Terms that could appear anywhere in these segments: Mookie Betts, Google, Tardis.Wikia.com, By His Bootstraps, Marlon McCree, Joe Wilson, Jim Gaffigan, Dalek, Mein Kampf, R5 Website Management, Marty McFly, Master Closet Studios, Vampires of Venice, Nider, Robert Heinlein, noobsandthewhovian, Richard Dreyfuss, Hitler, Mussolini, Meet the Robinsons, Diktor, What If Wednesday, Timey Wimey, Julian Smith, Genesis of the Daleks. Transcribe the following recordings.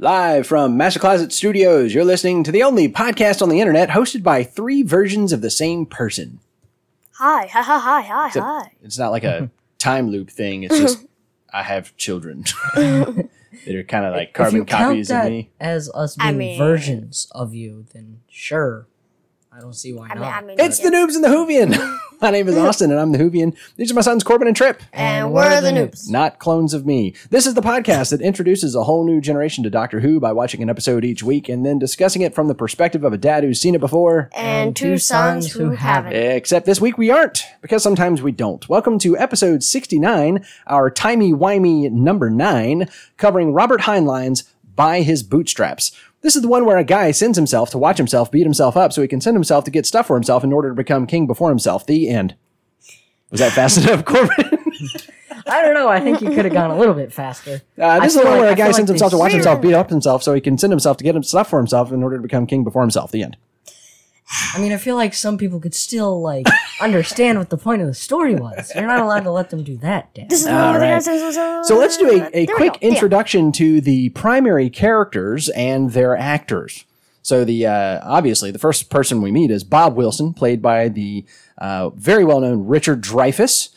Live from Master Closet Studios, you're listening to the only podcast on the internet hosted by three versions of the same person. Hi. It's not like a time loop thing. It's just I have children that are kind of like carbon copies of me. As us being versions of you, then sure. I don't see why not. It's the Noobs and the Whovian. My name is Austin, and I'm the Whovian. These are my sons, Corbin and Tripp. And we're the noobs. Not clones of me. This is the podcast that introduces a whole new generation to Doctor Who by watching an episode each week and then discussing it from the perspective of a dad who's seen it before. And two sons who haven't. Except this week we aren't, because sometimes we don't. Welcome to episode 69, our timey-wimey number 9, covering Robert Heinlein's By His Bootstraps. This is the one where a guy sends himself to watch himself beat himself up so he can send himself to get stuff for himself in order to become king before himself. The end. Was that fast enough, Corbin? I don't know. I think you could have gone a little bit faster. This is the one where a guy sends himself to watch himself beat up himself so he can send himself to get stuff for himself in order to become king before himself. The end. I mean, I feel like some people could still, understand what the point of the story was. You're not allowed to let them do that, Dan. So let's do a quick introduction to the primary characters and their actors. So obviously, the first person we meet is Bob Wilson, played by the very well-known Richard Dreyfuss.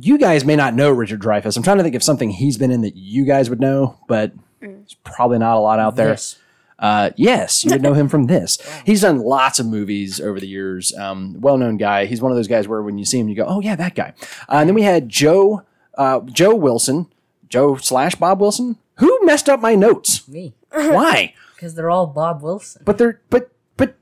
You guys may not know Richard Dreyfuss. I'm trying to think of something he's been in that you guys would know, but there's probably not a lot out there. Yes. Yes, you would know him from this. He's done lots of movies over the years. Well-known guy. He's one of those guys where when you see him, you go, oh, yeah, that guy. And then we had Joe Wilson, Joe/Bob Wilson. Who messed up my notes? Me. Why? Because they're all Bob Wilson. But they're just supposed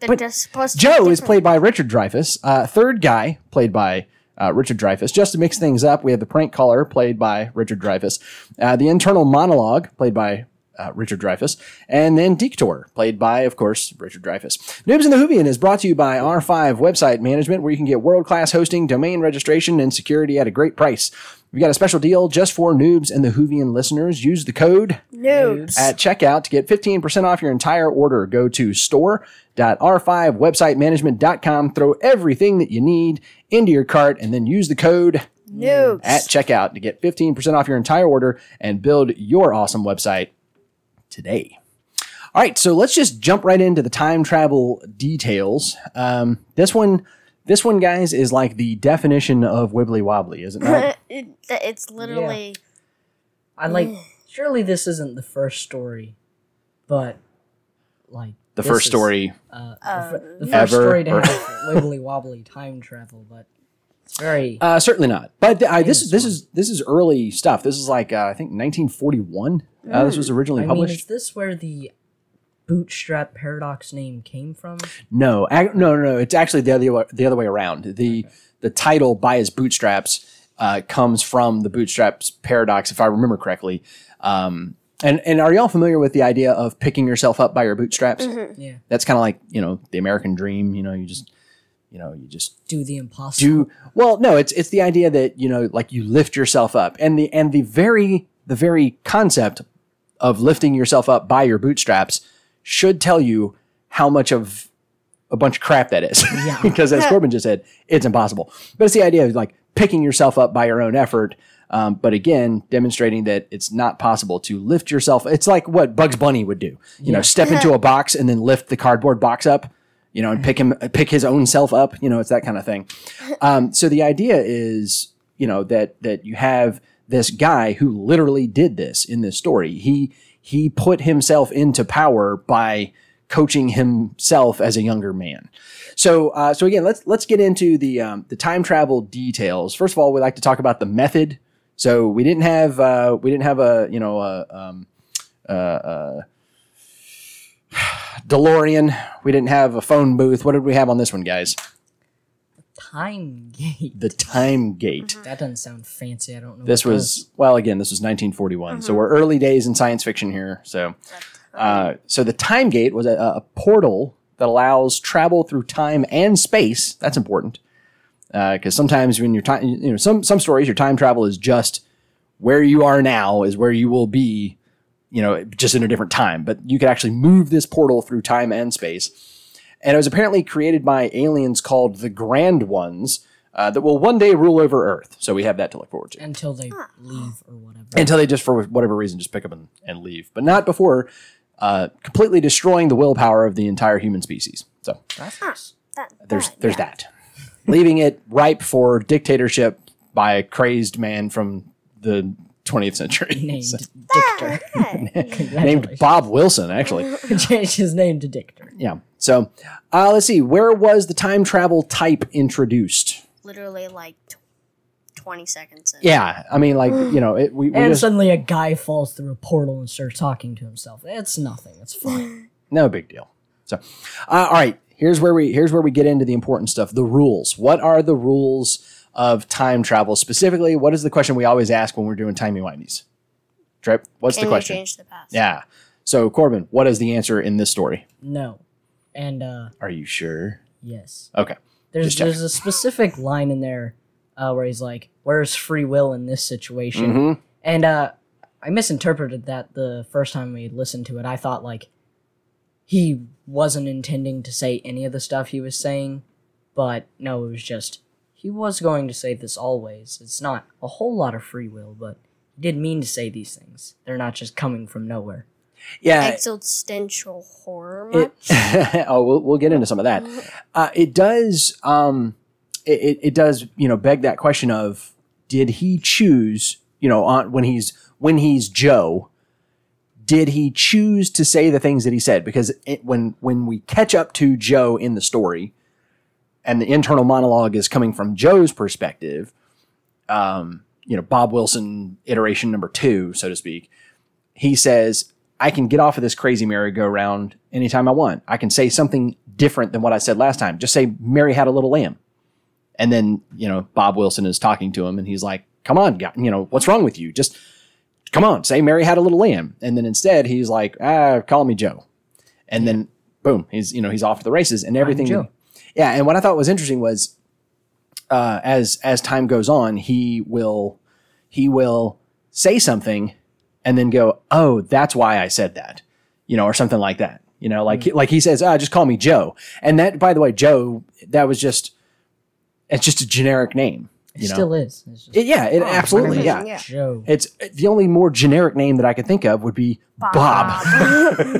to be different. Joe is played by Richard Dreyfuss. Third guy, played by Richard Dreyfuss. Just to mix things up, we have the prank caller, played by Richard Dreyfuss. The internal monologue, played by Richard Dreyfuss, and then Diktor, played by, of course, Richard Dreyfuss. Noobs and the Whovian is brought to you by R5 Website Management, where you can get world-class hosting, domain registration, and security at a great price. We've got a special deal just for Noobs and the Whovian listeners. Use the code NOOBS at checkout to get 15% off your entire order. Go to store.r5websitemanagement.com, throw everything that you need into your cart, and then use the code NOOBS at checkout to get 15% off your entire order and build your awesome website today. All right, so let's just jump right into the time travel details. This one, guys, is like the definition of wibbly wobbly, isn't it? It's literally. Yeah. Surely this isn't the first story, but the first story story to have wibbly wobbly time travel, but it's very certainly not. But this is early stuff. This is I think 1941. This was originally published. Is this where the bootstrap paradox name came from? No, no. It's actually the other way around. The title By His Bootstraps comes from the bootstraps paradox, if I remember correctly. And are y'all familiar with the idea of picking yourself up by your bootstraps? Mm-hmm. Yeah, that's kind of like the American dream. You just do the impossible. It's the idea that you lift yourself up, and the very concept of lifting yourself up by your bootstraps should tell you how much of a bunch of crap that is. Yeah. Because as Corbin just said, it's impossible. But it's the idea of picking yourself up by your own effort. But again, demonstrating that it's not possible to lift yourself. It's like what Bugs Bunny would do, step into a box and then lift the cardboard box up, and pick his own self up. It's that kind of thing. So the idea is, that you have this guy who literally did this in this story. He put himself into power by coaching himself as a younger man. So again, let's get into the time travel details. First of all, we like to talk about the method. So we didn't have a DeLorean. We didn't have a phone booth. What did we have on this one, guys? Time gate. The time gate. Mm-hmm. That doesn't sound fancy. I don't know. This was 1941. Mm-hmm. So we're early days in science fiction here. So the time gate was a portal that allows travel through time and space. That's important because sometimes when your time, some stories, your time travel is just where you are now is where you will be, just in a different time. But you could actually move this portal through time and space. And it was apparently created by aliens called the Grand Ones, that will one day rule over Earth. So we have that to look forward to. Until they leave or whatever. Until they just, for whatever reason, just pick up and leave. But not before completely destroying the willpower of the entire human species. So there's that. Leaving it ripe for dictatorship by a crazed man from the 20th century. Named Diktor. Named Bob Wilson, actually. Changed his name to Diktor. Yeah. So, let's see. Where was the time travel type introduced? Literally, like, 20 seconds in. Yeah. I mean, like, you know. And suddenly a guy falls through a portal and starts talking to himself. It's nothing. It's fine. No big deal. So, all right. Here's where we get into the important stuff. The rules. What are the rules of time travel specifically? What is the question we always ask when we're doing timey-wimeys? Trip, what's the question? Can you change the past? Yeah. So, Corbin, what is the answer in this story? No. And are you sure? Yes. Okay. There's a specific line in there where he's like, "Where's free will in this situation?" Mm-hmm. And I misinterpreted that the first time we listened to it. I thought like he wasn't intending to say any of the stuff he was saying, but no, it was just. He was going to say this always. It's not a whole lot of free will, but he did mean to say these things. They're not just coming from nowhere. Yeah. Existential horror much? We'll get into some of that. It does, it does, you know, beg that question of, did he choose, you know, on, when he's Joe, did he choose to say the things that he said? Because when we catch up to Joe in the story, and the internal monologue is coming from Joe's perspective, you know, Bob Wilson iteration number 2, so to speak, he says, I can get off of this crazy merry-go-round anytime I want. I can say something different than what I said last time. Just say, Mary had a little lamb. And then, you know, Bob Wilson is talking to him, and he's like, come on, God, you know, what's wrong with you? Just come on, say Mary had a little lamb. And then instead, he's like, call me Joe. And then, boom, he's off to the races, and everything... Yeah, and what I thought was interesting was, as time goes on, he will say something, and then go, "Oh, that's why I said that," you know, or something like that. You know, like like he says, "Ah, just call me Joe." And that, by the way, Joe, that was just, it's just a generic name. It still is. Absolutely. Yeah. Joe. It's the only more generic name that I could think of would be Bob.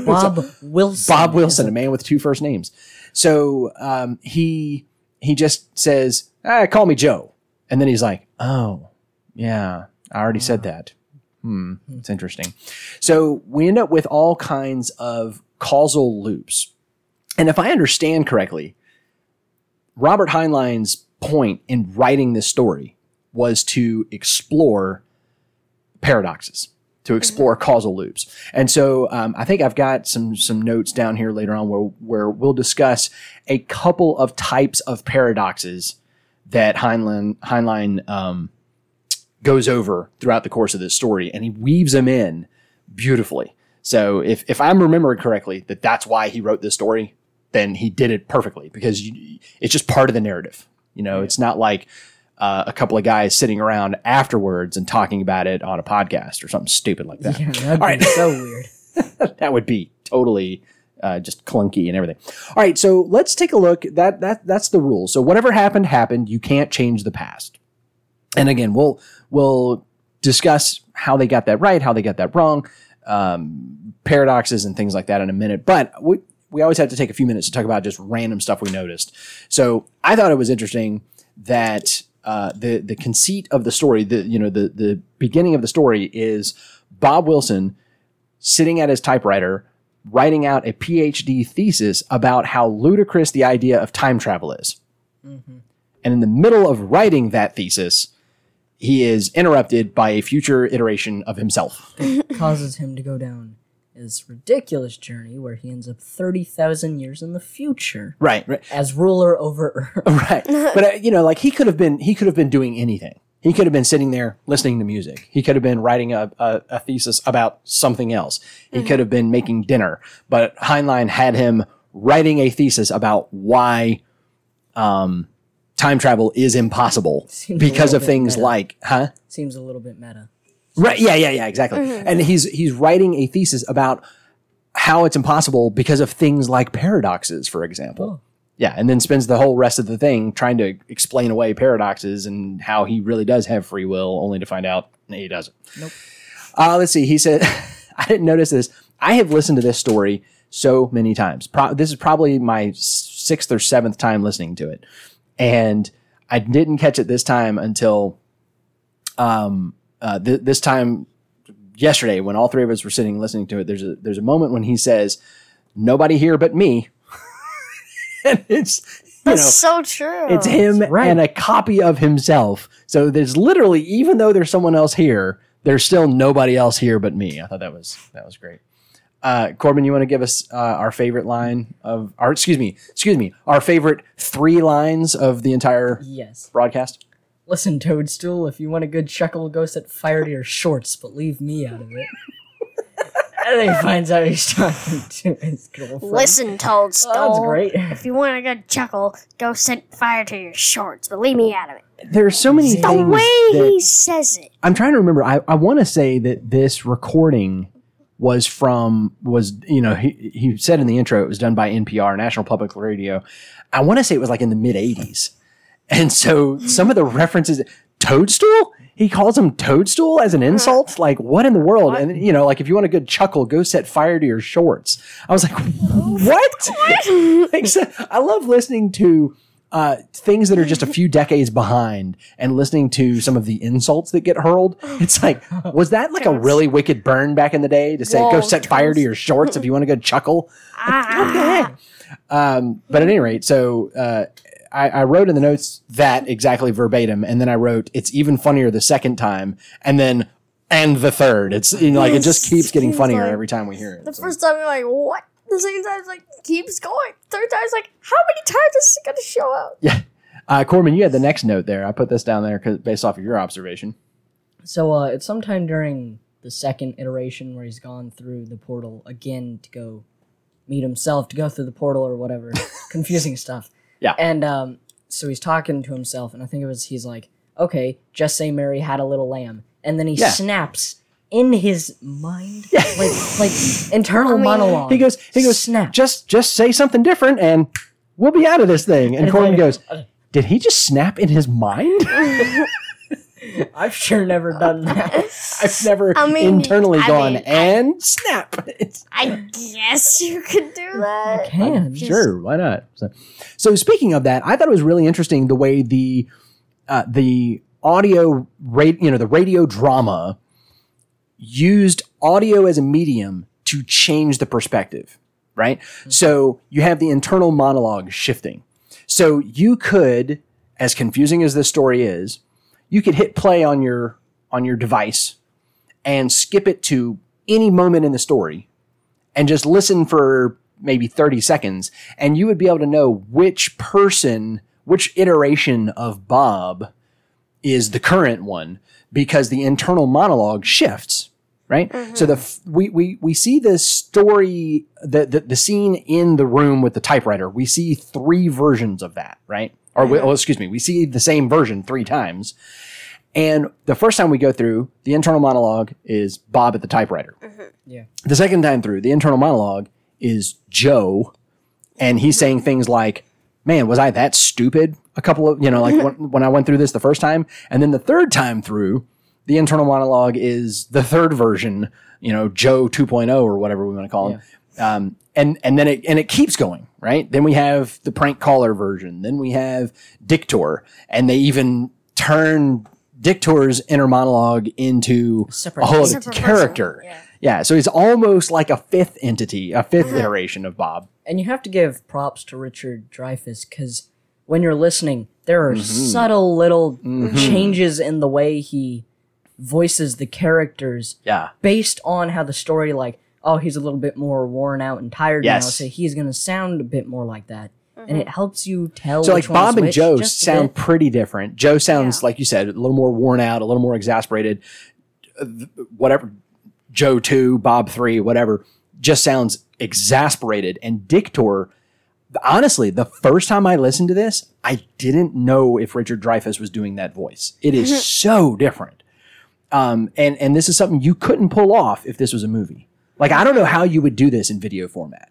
Bob Wilson. Bob Wilson, a man with 2 first names. So he just says, call me Joe. And then he's like, oh, yeah, I already said that. It's interesting. So we end up with all kinds of causal loops. And if I understand correctly, Robert Heinlein's point in writing this story was to explore paradoxes, to explore causal loops. And so I think I've got some notes down here later on where we'll discuss a couple of types of paradoxes that Heinlein goes over throughout the course of this story, and he weaves them in beautifully. So if I'm remembering correctly, that's why he wrote this story, then he did it perfectly, because it's just part of the narrative. You know, it's not like a couple of guys sitting around afterwards and talking about it on a podcast or something stupid like that. Yeah, that'd be so weird. That would be totally just clunky and everything. All right, so let's take a look. That's the rule. So whatever happened. You can't change the past. And again, we'll discuss how they got that right, how they got that wrong, paradoxes and things like that in a minute. But we always have to take a few minutes to talk about just random stuff we noticed. So I thought it was interesting that the conceit of the story, the beginning of the story is Bob Wilson sitting at his typewriter, writing out a PhD thesis about how ludicrous the idea of time travel is. Mm-hmm. And in the middle of writing that thesis, he is interrupted by a future iteration of himself. It causes him to go down this ridiculous journey where he ends up 30,000 years in the future, right, as ruler over Earth. Right, but you know, like he could have been doing anything. He could have been sitting there listening to music. He could have been writing a thesis about something else. He could have been making dinner. But Heinlein had him writing a thesis about why time travel is impossible. Seems because of things meta. Like, huh? Seems a little bit meta. Right. Yeah, exactly. Mm-hmm. And he's writing a thesis about how it's impossible because of things like paradoxes, for example. Yeah, and then spends the whole rest of the thing trying to explain away paradoxes and how he really does have free will, only to find out he doesn't. Nope. Let's see. He said, I didn't notice this. I have listened to this story so many times. This is probably my 6th or 7th time listening to it. And I didn't catch it this time until this time yesterday when all three of us were sitting listening to it. There's a moment when he says, "Nobody here but me." And that's so true. It's him and a copy of himself. So there's literally, even though there's someone else here, there's still nobody else here but me. I thought that was great. Corbin, you want to give us our favorite line of, or excuse me, our favorite 3 lines of the entire broadcast? Listen, Toadstool, if you want a good chuckle, go set fire to your shorts, but leave me out of it. And then he finds out he's talking to his girlfriend. Listen, Toadstool. Oh, that's great. If you want a good chuckle, go set fire to your shorts, but leave me out of it. There are so many things. The way he says it. I'm trying to remember. I want to say that this recording he said in the intro it was done by NPR, National Public Radio. I want to say it was like in the mid-'80s. And so some of the references, Toadstool? He calls him Toadstool as an insult? Like, what in the world? And, like, if you want a good chuckle, go set fire to your shorts. I was like, what? I love listening to things that are just a few decades behind and listening to some of the insults that get hurled. It's like, was that like a really wicked burn back in the day to say, go set fire to your shorts if you want a good chuckle? What the heck? But at any rate, so... I wrote in the notes that exactly verbatim, and then I wrote, it's even funnier the second time, and the third. It's it just keeps getting funnier every time we hear it. First time you're like, what? The second time it's keeps going. Third time it's how many times is it going to show up? Yeah. Corbin, you had the next note there. I put this down there based off of your observation. So it's sometime during the second iteration where he's gone through the portal again to go meet himself, to go through the portal or whatever. Confusing stuff. Yeah. And so he's talking to himself, and I think he's like, okay, just say Mary had a little lamb. And then he snaps in his mind, like internal monologue. He goes, snap. Just say something different, and we'll be out of this thing. And Corbin goes, did he just snap in his mind? I've sure never done that. I've never internally gone and snap. I guess you could do that. You can. Sure, why not? So speaking of that, I thought it was really interesting the way the audio, the radio drama used audio as a medium to change the perspective, right? Mm-hmm. So you have the internal monologue shifting. So you could, as confusing as this story is, you could hit play on your device and skip it to any moment in the story and just listen for maybe 30 seconds, and you would be able to know which iteration of Bob is the current one because the internal monologue shifts, right? Mm-hmm. So we see the story, the scene in the room with the typewriter. We see 3 versions of that, right? We see the same version 3 times. And the first time we go through, the internal monologue is Bob at the typewriter. Mm-hmm. Yeah. The second time through, the internal monologue is Joe. And he's saying things like, man, was I that stupid? A couple of, when I went through this the first time. And then the third time through, the internal monologue is the third version, Joe 2.0 or whatever we want to call him. And then it keeps going, right? Then we have the prank caller version. Then we have Diktor, and they even turn Diktor's inner monologue into a whole other character. Yeah, so he's almost like a 5th entity, a 5th iteration of Bob. And you have to give props to Richard Dreyfuss because when you're listening, there are subtle little changes in the way he voices the characters based on how the story he's a little bit more worn out and tired now, so he's going to sound a bit more like that. Mm-hmm. And it helps you tell which one's Bob and Joe sound pretty different. Joe sounds, like you said, a little more worn out, a little more exasperated. Whatever, Joe 2, Bob 3, whatever, just sounds exasperated. And Diktor, honestly, the first time I listened to this, I didn't know if Richard Dreyfuss was doing that voice. It is so different. And this is something you couldn't pull off if this was a movie. I don't know how you would do this in video format.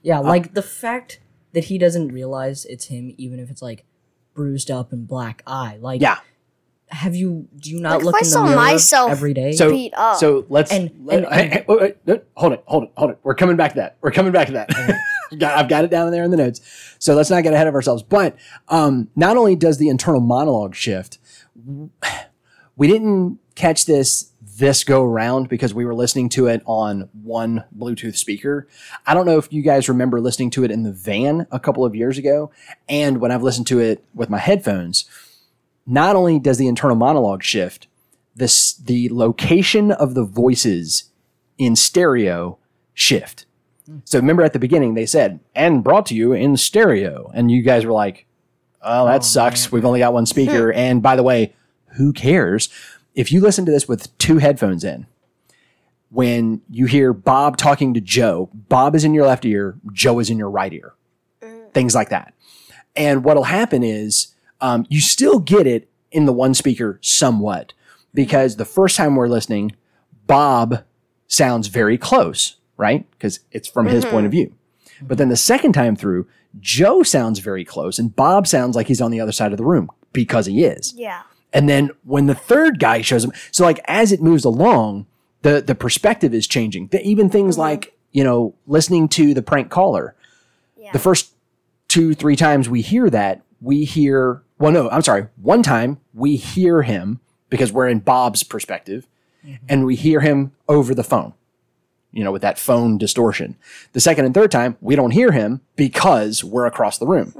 Yeah, the fact that he doesn't realize it's him, even if it's like bruised up and black eye. Like, yeah. Do you not look in the mirror every day? Hold it. We're coming back to that. I've got it down there in the notes. So let's not get ahead of ourselves. But not only does the internal monologue shift, we didn't catch this go round because we were listening to it on one Bluetooth speaker. I don't know if you guys remember listening to it in the van a couple of years ago. And when I've listened to it with my headphones, not only does the internal monologue shift, the location of the voices in stereo shift. So remember at the beginning they said, and brought to you in stereo. And you guys were like, oh, that sucks. Man. We've only got one speaker. And by the way, who cares? If you listen to this with two headphones in, when you hear Bob talking to Joe, Bob is in your left ear, Joe is in your right ear, things like that. And what'll happen is you still get it in the one speaker somewhat, because the first time we're listening, Bob sounds very close, right? Because it's from his point of view. But then the second time through, Joe sounds very close and Bob sounds like he's on the other side of the room because he is. Yeah. And then when the third guy shows him, so like as it moves along, the perspective is changing. Even things like, you know, listening to the prank caller, the first 2-3 times we hear that, one time we hear him because we're in Bob's perspective and we hear him over the phone, you know, with that phone distortion. The second and third time we don't hear him because we're across the room.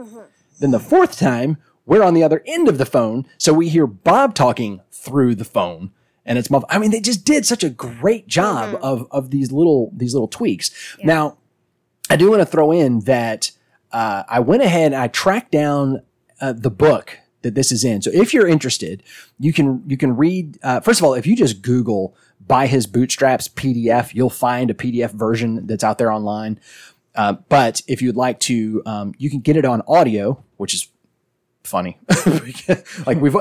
Then the fourth time, we're on the other end of the phone, so we hear Bob talking through the phone, and it's I mean, they just did such a great job of these little tweaks. Yeah. Now, I do want to throw in that I went ahead and I tracked down the book that this is in. So if you're interested, you can read. First of all, if you just Google "By His Bootstraps" PDF, you'll find a PDF version that's out there online. But if you'd like to, you can get it on audio, which is funny. Like we've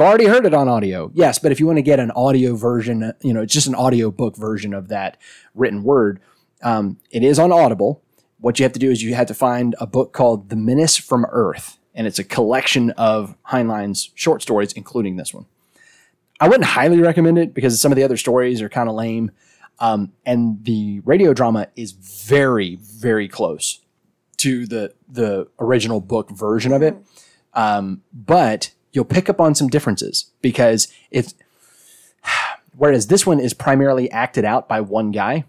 already heard it on audio. Yes. But if you want to get an audio version, you know, it's just an audio book version of that written word. It is on Audible. What you have to do is you have to find a book called The Menace from Earth. And it's a collection of Heinlein's short stories, including this one. I wouldn't highly recommend it because some of the other stories are kind of lame. And the radio drama is very, very close to the original book version of it. But you'll pick up on some differences because whereas this one is primarily acted out by one guy,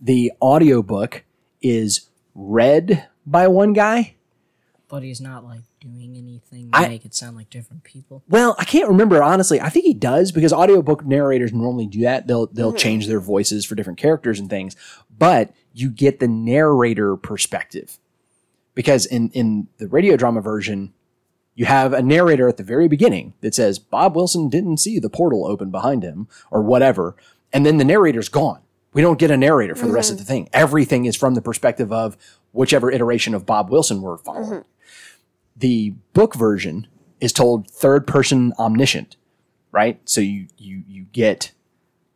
the audiobook is read by one guy. But he's not like doing anything to make it sound like different people. Well, I can't remember, honestly. I think he does because audiobook narrators normally do that. They'll change their voices for different characters and things, but you get the narrator perspective. Because in the radio drama version, you have a narrator at the very beginning that says, Bob Wilson didn't see the portal open behind him or whatever. And then the narrator's gone. We don't get a narrator for the rest of the thing. Everything is from the perspective of whichever iteration of Bob Wilson we're following. The book version is told third person omniscient, right? So you get,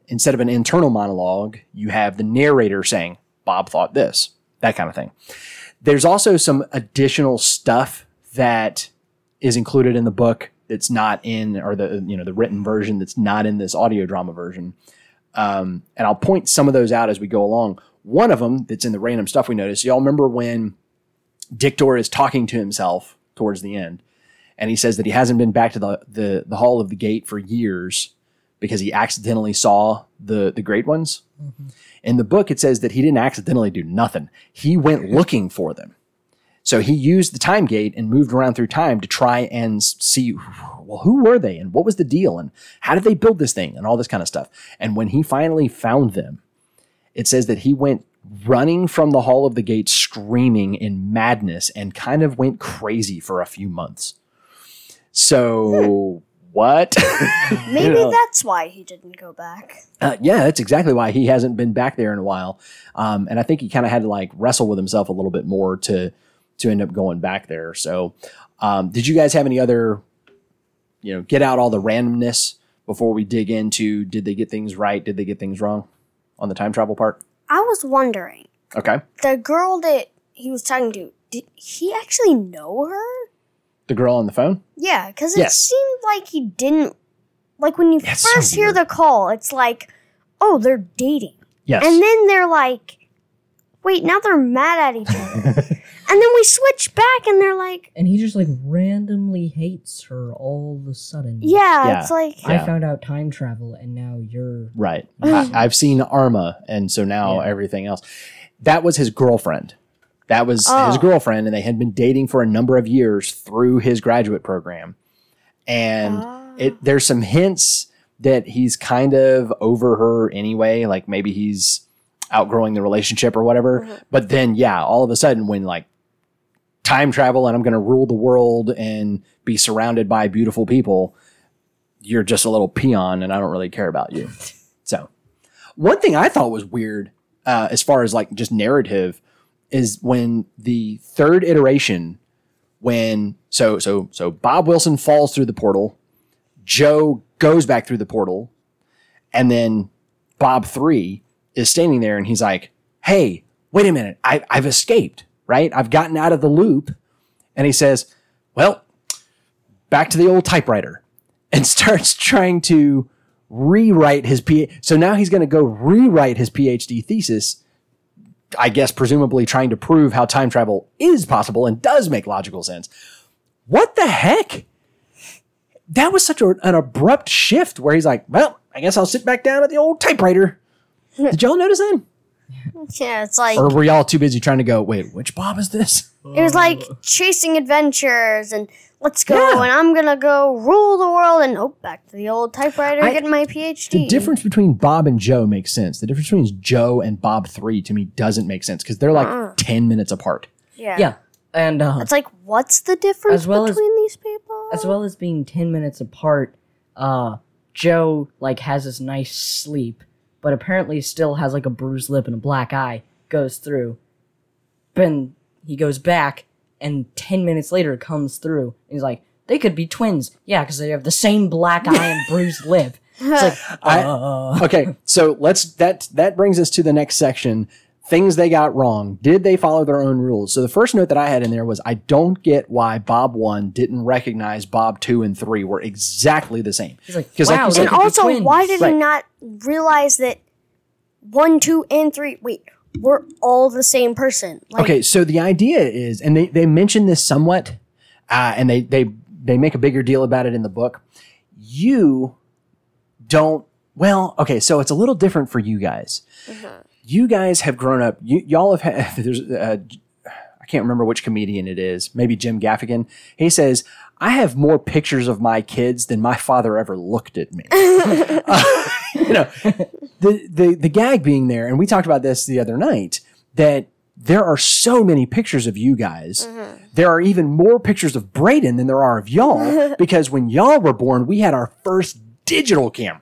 instead of an internal monologue, you have the narrator saying, Bob thought this, that kind of thing. There's also some additional stuff that is included in the book that's not in, or the written version that's not in this audio drama version. And I'll point some of those out as we go along. One of them that's in the random stuff we noticed, y'all remember when Diktor is talking to himself towards the end, and he says that he hasn't been back to the Hall of the Gate for years because he accidentally saw the great ones. In the book, it says that he didn't accidentally do nothing. He went looking for them. So he used the time gate and moved around through time to try and see, well, who were they and what was the deal and how did they build this thing and all this kind of stuff. And when he finally found them, it says that he went running from the Hall of the Gate screaming in madness and kind of went crazy for a few months. So... What? Maybe that's why he didn't go back. Yeah, that's exactly why he hasn't been back there in a while. And I think he kind of had to like wrestle with himself a little bit more to end up going back there. So did you guys have any other, you know, get out all the randomness before we dig into, did they get things right? Did they get things wrong on the time travel part? I was wondering. Okay. The girl that he was talking to, Did he actually know her? The girl on the phone? Yeah, because it seemed like he didn't... Like, when you first hear the call, it's like, oh, they're dating. Yes. And then they're like, wait, now they're mad at each other. And then we switch back and they're like... And he just, like, randomly hates her all of a sudden. Yeah. It's like... I found out time travel and now you're... Right. I've seen Arma and so now everything else. That was his girlfriend. That was his girlfriend, and they had been dating for a number of years through his graduate program. And there's some hints that he's kind of over her anyway, like maybe he's outgrowing the relationship or whatever. Mm-hmm. But then, all of a sudden when like time travel and I'm going to rule the world and be surrounded by beautiful people, you're just a little peon and I don't really care about you. So one thing I thought was weird as far as like just narrative is when the third iteration, when so Bob Wilson falls through the portal, Joe goes back through the portal, and then Bob 3 is standing there and he's like, hey, wait a minute, I've escaped, right? I've gotten out of the loop. And he says, well, back to the old typewriter, and starts trying to rewrite his PhD. So now he's going to go rewrite his PhD thesis, I guess, presumably trying to prove how time travel is possible and does make logical sense. What the heck? That was such an abrupt shift where he's like, well, I guess I'll sit back down at the old typewriter. Did y'all notice that? Yeah, it's like... Or were y'all too busy trying to go, wait, which Bob is this? It was like chasing adventures and let's go and I'm going to go rule the world and back to the old typewriter and get my PhD. The difference between Bob and Joe makes sense. The difference between Joe and Bob 3 to me doesn't make sense because they're like 10 minutes apart. Yeah. And it's like, what's the difference between these people? As well as being 10 minutes apart, Joe like has this nice sleep, but apparently still has like a bruised lip and a black eye, goes through. Then he goes back, and 10 minutes later comes through, and he's like, they could be twins. Yeah, because they have the same black eye and bruised lip. It's like, Okay, so that brings us to the next section. Things they got wrong. Did they follow their own rules? So the first note that I had in there was, I don't get why Bob 1 didn't recognize Bob 2 and 3 were exactly the same. He's like, wow. Like, and also, why did he not realize that 1, 2, and 3, were all the same person? Like, okay, so the idea is, and they mention this somewhat, and they make a bigger deal about it in the book. You don't, so it's a little different for you guys. Mm-hmm. You guys have grown up. Y'all have had, I can't remember which comedian it is. Maybe Jim Gaffigan. He says, I have more pictures of my kids than my father ever looked at me. The gag being there, and we talked about this the other night, that there are so many pictures of you guys. Mm-hmm. There are even more pictures of Brayden than there are of y'all, because when y'all were born, we had our first digital camera.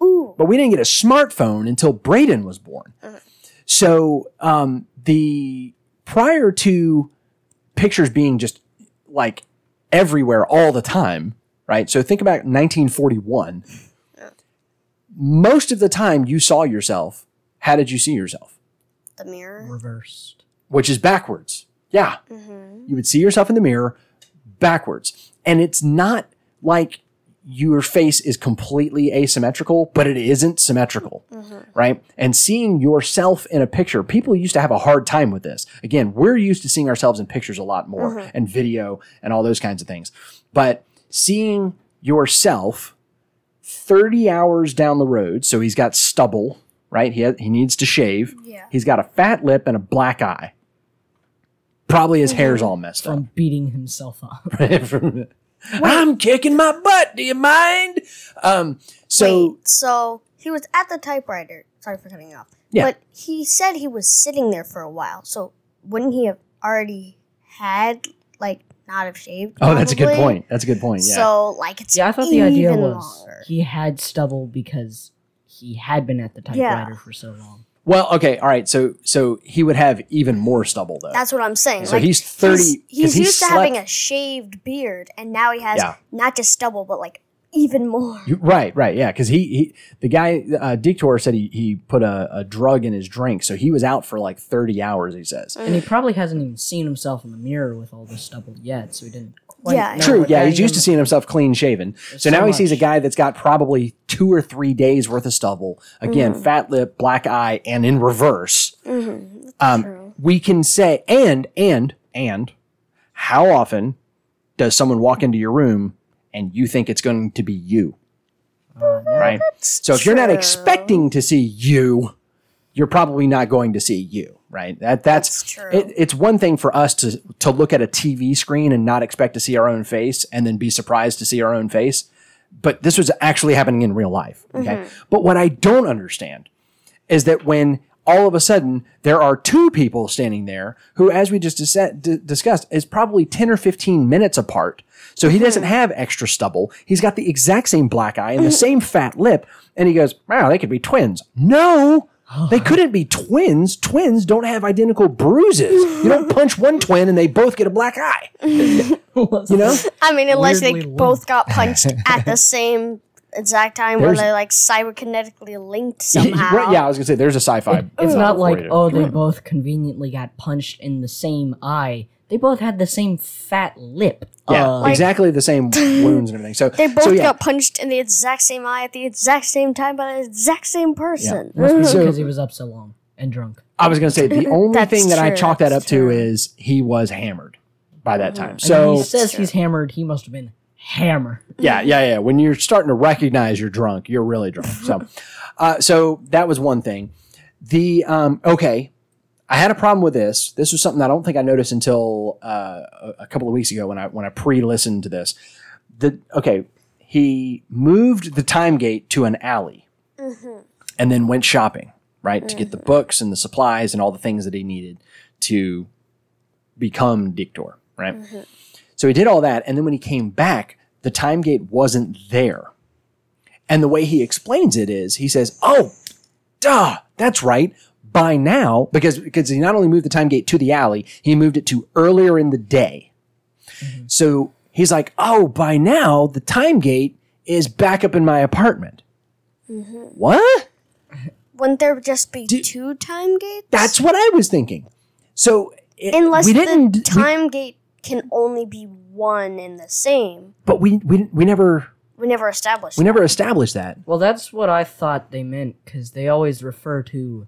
Ooh. But we didn't get a smartphone until Brayden was born. Uh-huh. So the prior to pictures being just like everywhere all the time, right? So think about 1941. Uh-huh. Most of the time you saw yourself, how did you see yourself? The mirror. Reversed. Which is backwards. Yeah. Mm-hmm. You would see yourself in the mirror backwards. And it's not like... your face is completely asymmetrical, but it isn't symmetrical, mm-hmm. right? And seeing yourself in a picture, people used to have a hard time with this. Again, we're used to seeing ourselves in pictures a lot more mm-hmm. and video and all those kinds of things. But seeing yourself 30 hours down the road, so he's got stubble, right? He needs to shave. Yeah. He's got a fat lip and a black eye. Probably his hair's all messed up. From beating himself up. Wait. I'm kicking my butt. Do you mind? So he was at the typewriter. Sorry for cutting you off. Yeah. But he said he was sitting there for a while. So wouldn't he have already had, like, not have shaved? Probably? Oh, that's a good point. Yeah. So, like, it's I thought the idea was longer. He had stubble because he had been at the typewriter for so long. Well, okay, all right. So he would have even more stubble, though. That's what I'm saying. So like, he's 30. He's used to having a shaved beard, and now he has not just stubble, but like even more. Right, yeah, because he the guy, Diktor said he put a drug in his drink, so he was out for like 30 hours, he says. And he probably hasn't even seen himself in the mirror with all this stubble yet, so he didn't quite know. True, yeah, he's used to seeing himself clean-shaven. So now he sees a guy that's got probably 2 or 3 days worth of stubble. Again, fat lip, black eye, and in reverse. Mm-hmm. True. We can say, and how often does someone walk into your room and you think it's going to be you, right? So if you're not expecting to see you, you're probably not going to see you, right? That's true. It's one thing for us to look at a TV screen and not expect to see our own face and then be surprised to see our own face. But this was actually happening in real life, okay? Mm-hmm. But what I don't understand is that when all of a sudden there are two people standing there who, as we just discussed, is probably 10 or 15 minutes apart. So he doesn't have extra stubble. He's got the exact same black eye and the same fat lip. And he goes, wow, they could be twins. No, they couldn't be twins. Twins don't have identical bruises. You don't punch one twin and they both get a black eye. You know? I mean, unless they both got punched at the same exact time where they're like cyberkinetically linked somehow. Right, yeah, I was going to say, there's a sci-fi. It's not like, they both conveniently got punched in the same eye. They both had the same fat lip. Yeah, exactly the same wounds and everything. So they both got punched in the exact same eye at the exact same time by the exact same person. Yeah. Must be because he was up so long and drunk. I was going to say, the only thing that I chalk that up to is he was hammered by that time. So he says he's hammered. He must have been hammered. Yeah. When you're starting to recognize you're drunk, you're really drunk. So that was one thing. I had a problem with this. This was something I don't think I noticed until a couple of weeks ago when I pre-listened to this. He moved the time gate to an alley and then went shopping, right, to get the books and the supplies and all the things that he needed to become Diktor, right? Mm-hmm. So he did all that, and then when he came back, the time gate wasn't there. And the way he explains it is, he says, oh, duh, that's right. By now, because he not only moved the time gate to the alley, he moved it to earlier in the day. Mm-hmm. So he's like, oh, by now, the time gate is back up in my apartment. Mm-hmm. What? Wouldn't there just be two time gates? That's what I was thinking. So Unless the time gate can only be one and the same. But we never established that. Well, that's what I thought they meant, because they always refer to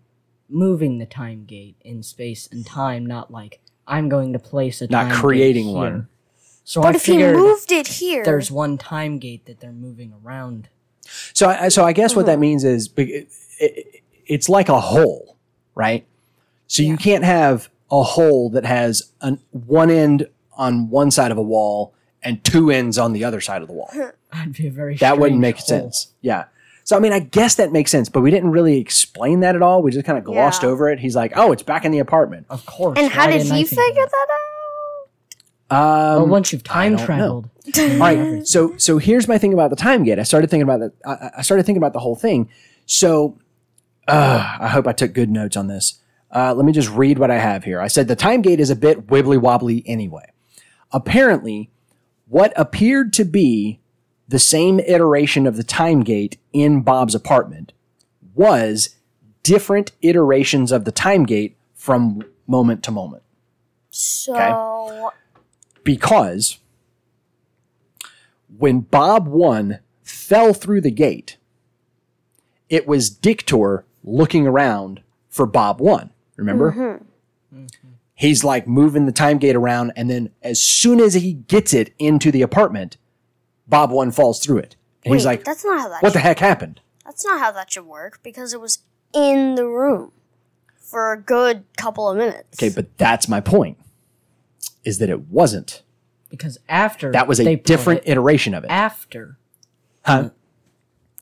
moving the time gate in space and time, not like I'm going to place a time gate. Not creating one. So but if he moved it here, there's one time gate that they're moving around. So I guess what that means is it's like a hole, right? So you can't have a hole that has one end on one side of a wall and two ends on the other side of the wall. That'd be a very strange hole. That wouldn't make sense. Yeah. So, I mean, I guess that makes sense, but we didn't really explain that at all. We just kind of glossed over it. He's like, oh, it's back in the apartment. Of course. And how did he figure that out? Well, once you've time traveled. All right. So here's my thing about the time gate. I started thinking about the whole thing. So I hope I took good notes on this. Let me just read what I have here. I said the time gate is a bit wibbly-wobbly anyway. Apparently, what appeared to be the same iteration of the time gate in Bob's apartment was different iterations of the time gate from moment to moment. So, because when Bob 1 fell through the gate, it was Diktor looking around for Bob 1. Remember? Mm-hmm. Mm-hmm. He's like moving the time gate around, and then as soon as he gets it into the apartment, Bob 1 falls through it. And he's like, that's not how that what the heck happened? That's not how that should work, because it was in the room for a good couple of minutes. Okay, but that's my point, is that it wasn't. Because after... That was a different iteration of it. After. Huh?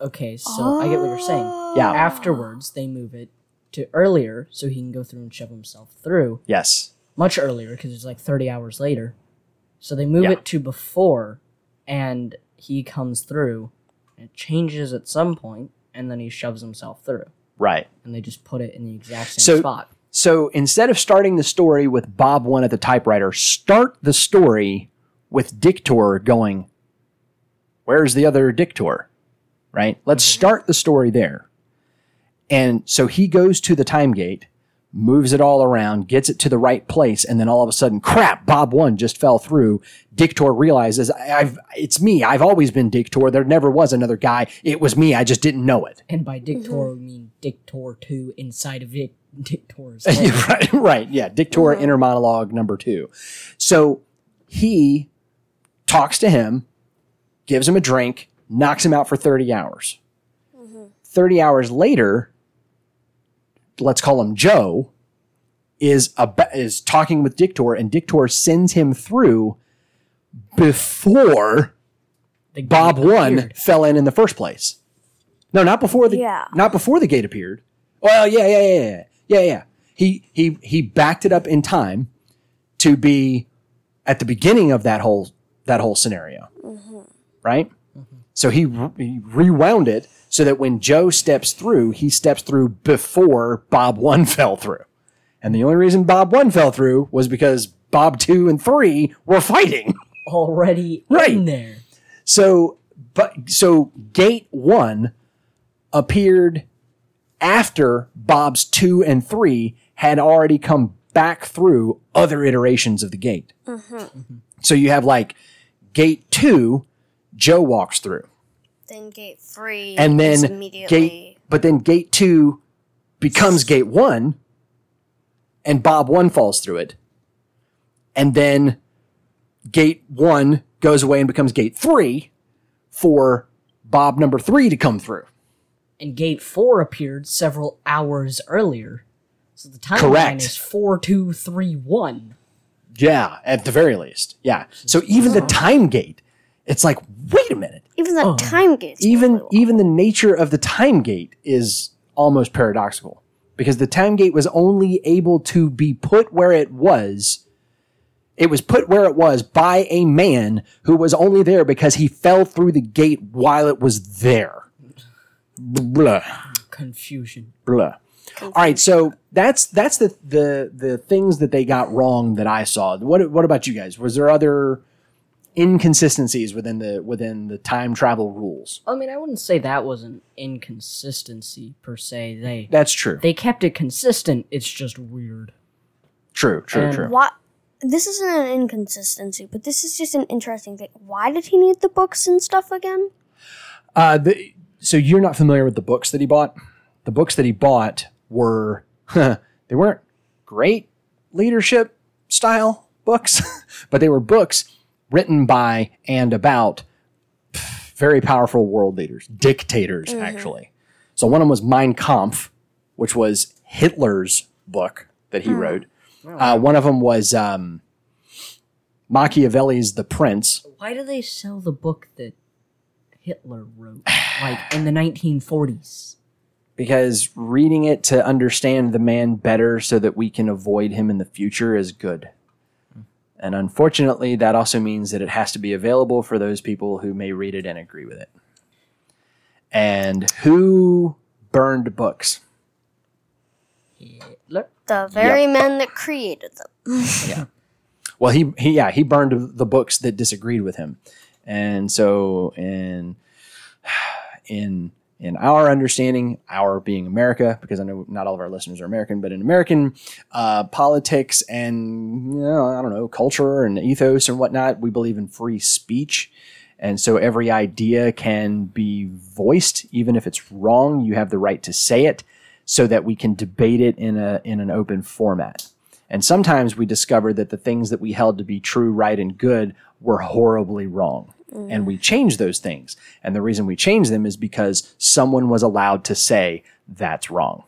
Okay, so I get what you're saying. Yeah. Afterwards, they move it to earlier so he can go through and shove himself through. Yes. Much earlier, because it's like 30 hours later. So they move it to before... And he comes through, and it changes at some point, and then he shoves himself through. Right. And they just put it in the exact same spot. So instead of starting the story with Bob 1 at the typewriter, start the story with Diktor going, Where's the other Diktor? Right? Let's start the story there. And so he goes to the time gate, moves it all around, gets it to the right place, and then all of a sudden, crap, Bob 1 just fell through. Diktor realizes, it's me. I've always been Diktor. There never was another guy. It was me. I just didn't know it. And by Diktor, we mean Diktor 2 inside of Diktor's head. Right, yeah. Diktor inner monologue number 2. So he talks to him, gives him a drink, knocks him out for 30 hours. 30 hours later, let's call him Joe, is talking with Diktor, and Diktor sends him through before Bob 1 fell in the first place. No, not before the gate appeared. Well, yeah. He backed it up in time to be at the beginning of that whole scenario, right? Mm-hmm. So he rewound it so that when Joe steps through, he steps through before Bob 1 fell through. And the only reason Bob 1 fell through was because Bob 2 and 3 were fighting. Already right. In there. So Gate 1 appeared after Bob's 2 and 3 had already come back through other iterations of the gate. Mm-hmm. So you have like Gate 2, Joe walks through. Then Gate 3 and then immediately... But then Gate 2 becomes Gate 1, and Bob 1 falls through it. And then Gate 1 goes away and becomes Gate 3 for Bob number 3 to come through. And Gate 4 appeared several hours earlier. So the timeline is 4, 2, 3, 1. Yeah, at the very least. Yeah. So even the time gate, it's like, wait a minute. Even the time gate. Even the nature of the time gate is almost paradoxical, because the time gate was only able to be put where it was. It was put where it was by a man who was only there because he fell through the gate while it was there. Blah. Confusion. Blah. All right, so that's the things that they got wrong that I saw. What about you guys? Was there other inconsistencies within the time travel rules? I mean, I wouldn't say that was an inconsistency per se. That's true. They kept it consistent. It's just weird. True. This isn't an inconsistency, but this is just an interesting thing. Why did he need the books and stuff again? So you're not familiar with the books that he bought? The books that he bought were they weren't great leadership style books, but they were books written by and about very powerful world leaders, dictators, actually. So one of them was Mein Kampf, which was Hitler's book that he wrote. One of them was Machiavelli's The Prince. Why do they sell the book that Hitler wrote, like, in the 1940s? Because reading it to understand the man better so that we can avoid him in the future is good. And unfortunately, that also means that it has to be available for those people who may read it and agree with it. And who burned books? Hitler. The very men that created them. Yeah. Well, he burned the books that disagreed with him. And so in our understanding, our being America, because I know not all of our listeners are American, but in American politics and, culture and ethos and whatnot, we believe in free speech. And so every idea can be voiced, even if it's wrong. You have the right to say it so that we can debate it in an open format. And sometimes we discover that the things that we held to be true, right, and good were horribly wrong. And we change those things. And the reason we change them is because someone was allowed to say, that's wrong.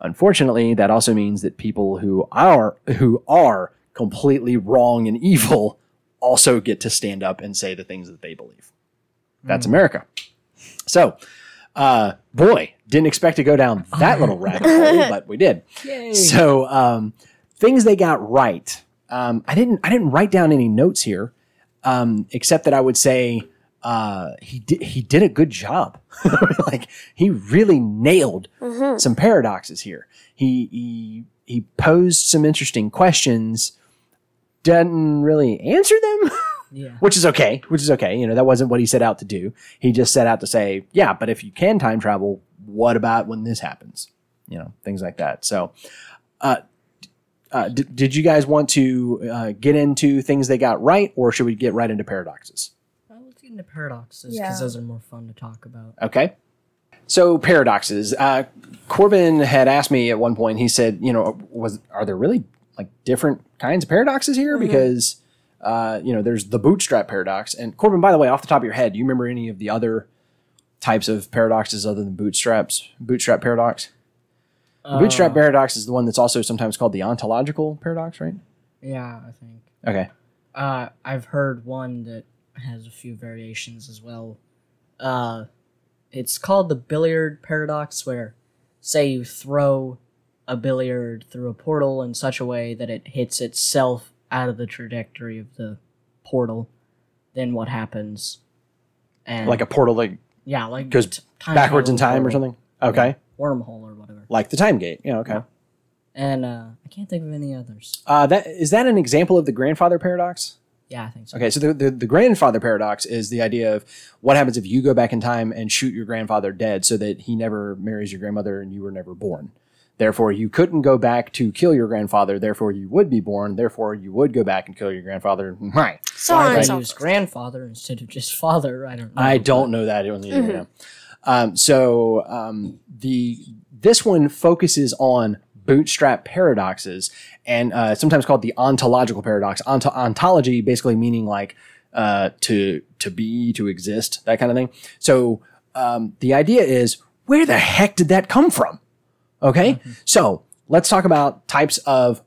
Unfortunately, that also means that people who are completely wrong and evil also get to stand up and say the things that they believe. That's America. So, boy, didn't expect to go down that little rabbit hole, but we did. Yay. So, things they got right. I didn't write down any notes here. Except that I would say he did a good job. Like, he really nailed some paradoxes here. He posed some interesting questions, didn't really answer them, Yeah. Which is okay. You know, that wasn't what he set out to do. He just set out to say, yeah, but if you can time travel, what about when this happens? You know, things like that. So, did you guys want to get into things they got right, or should we get right into paradoxes? Well, let's get into paradoxes because those are more fun to talk about. Okay. So paradoxes. Corbin had asked me at one point. He said, "You know, are there really like different kinds of paradoxes here? Mm-hmm. Because you know, there's the bootstrap paradox." And Corbin, by the way, off the top of your head, do you remember any of the other types of paradoxes other than bootstrap paradox? The bootstrap paradox is the one that's also sometimes called the ontological paradox, right? Yeah, I think. Okay. I've heard one that has a few variations as well. It's called the billiard paradox, where, say, you throw a billiard through a portal in such a way that it hits itself out of the trajectory of the portal, then what happens? And like a portal that goes backwards in time or something? Okay. Wormhole or whatever. Like the time gate. Yeah, okay. Yeah. And I can't think of any others. Is that an example of the grandfather paradox? Yeah, I think so. Okay, so the grandfather paradox is the idea of what happens if you go back in time and shoot your grandfather dead so that he never marries your grandmother and you were never born. Therefore, you couldn't go back to kill your grandfather. Therefore, you would be born. Therefore, you would go back and kill your grandfather. Right. Sorry. So I use grandfather instead of just father. I don't know that either. Mm-hmm. Yeah. This one focuses on bootstrap paradoxes, and sometimes called the ontological paradox. Ontology basically meaning like to be, to exist, that kind of thing. So the idea is, where the heck did that come from? Okay, mm-hmm. So let's talk about types of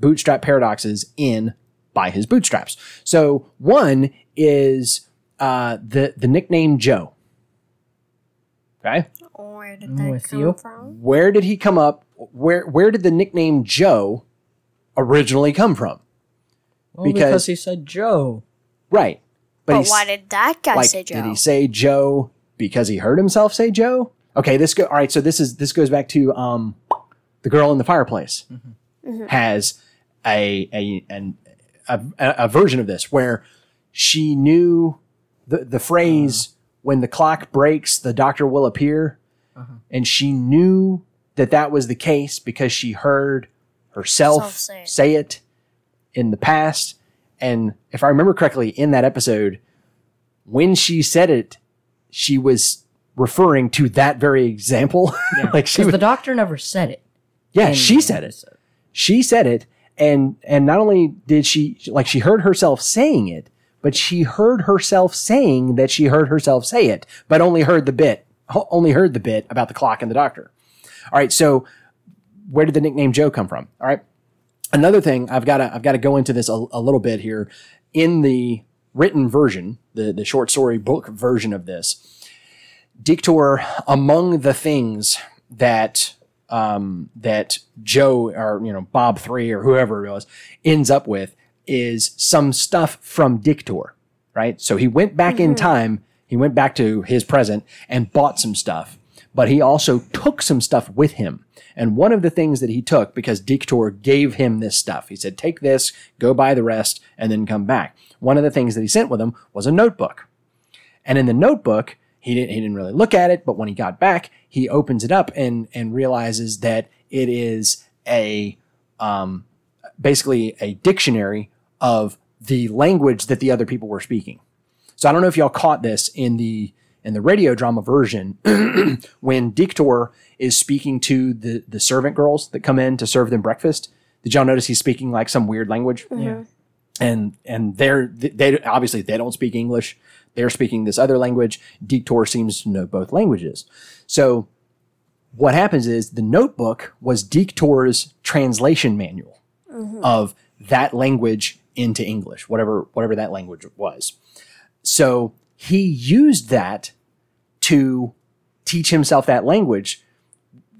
bootstrap paradoxes in By His Bootstraps. So one is the nickname Joe. Okay. Where did that come from? Where did he come up? Where did the nickname Joe originally come from? Well, because he said Joe. Right. But why did that guy say Joe? Did he say Joe because he heard himself say Joe? Okay, all right, so this goes back to the girl in the fireplace. Mm-hmm. Mm-hmm. Has a version of this where she knew the phrase when the clock breaks, the doctor will appear. Uh-huh. And she knew that was the case because she heard herself say it in the past. And if I remember correctly, in that episode, when she said it, she was referring to that very example. Yeah. The doctor never said it. Yeah, she said it. She said it. And not only did she heard herself saying it, but she heard herself saying that she heard herself say it, but only heard the bit about the clock and the doctor. All right. So where did the nickname Joe come from? All right. Another thing, I've got to go into this a little bit here. In the written version, the short story book version of this, Diktor, among the things that Joe or, you know, Bob 3 or whoever it was ends up with, is some stuff from Diktor, right? So he went back in time, he went back to his present and bought some stuff, but he also took some stuff with him. And one of the things that he took, because Diktor gave him this stuff, he said, take this, go buy the rest, and then come back. One of the things that he sent with him was a notebook. And in the notebook, he didn't really look at it, but when he got back, he opens it up and realizes that it is basically a dictionary of the language that the other people were speaking. So I don't know if y'all caught this in the radio drama version when Diktor is speaking to the servant girls that come in to serve them breakfast. Did y'all notice he's speaking like some weird language? Mm-hmm. Yeah. And they obviously they don't speak English. They're speaking this other language. Diktor seems to know both languages. So what happens is the notebook was Diktor's translation manual of that language into English, whatever that language was. So he used that to teach himself that language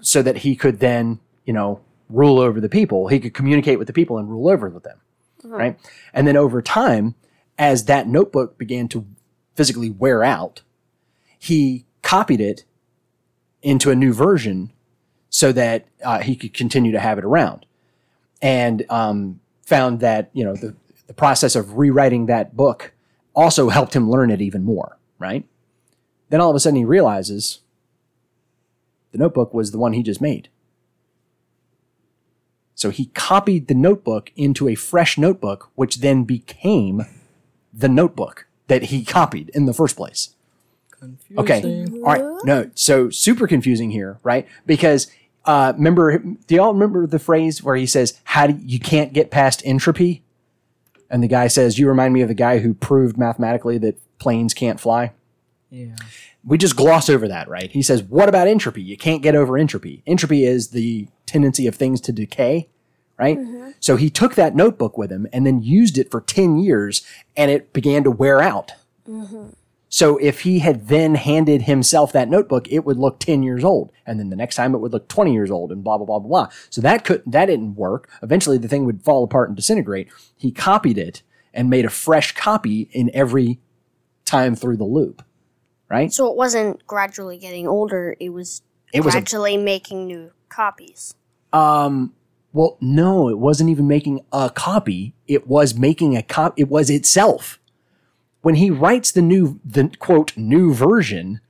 so that he could then, you know, rule over the people. He could communicate with the people and rule over with them, right? And then over time, as that notebook began to physically wear out, he copied it into a new version so that he could continue to have it around. And found that, you know, the the process of rewriting that book also helped him learn it even more, right? Then all of a sudden he realizes the Notebook was the one he just made. So he copied the Notebook into a fresh notebook, which then became the notebook that he copied in the first place. Confusing. Okay. All right. No, so super confusing here, right? Because remember, do y'all remember the phrase where he says, you can't get past entropy? And the guy says, you remind me of the guy who proved mathematically that planes can't fly. Yeah. We just gloss over that, right? He says, what about entropy? You can't get over entropy. Entropy is the tendency of things to decay, right? Mm-hmm. So he took that notebook with him and then used it for 10 years, and it began to wear out. Mm-hmm. So if he had then handed himself that notebook, it would look 10 years old. And then the next time it would look 20 years old and blah, blah, blah, blah. So that didn't work. Eventually the thing would fall apart and disintegrate. He copied it and made a fresh copy in every time through the loop, right? So it wasn't gradually getting older. It was gradually making new copies. Well, no, it wasn't even making a copy. It was making a copy. It was itself. When he writes the quote, new version,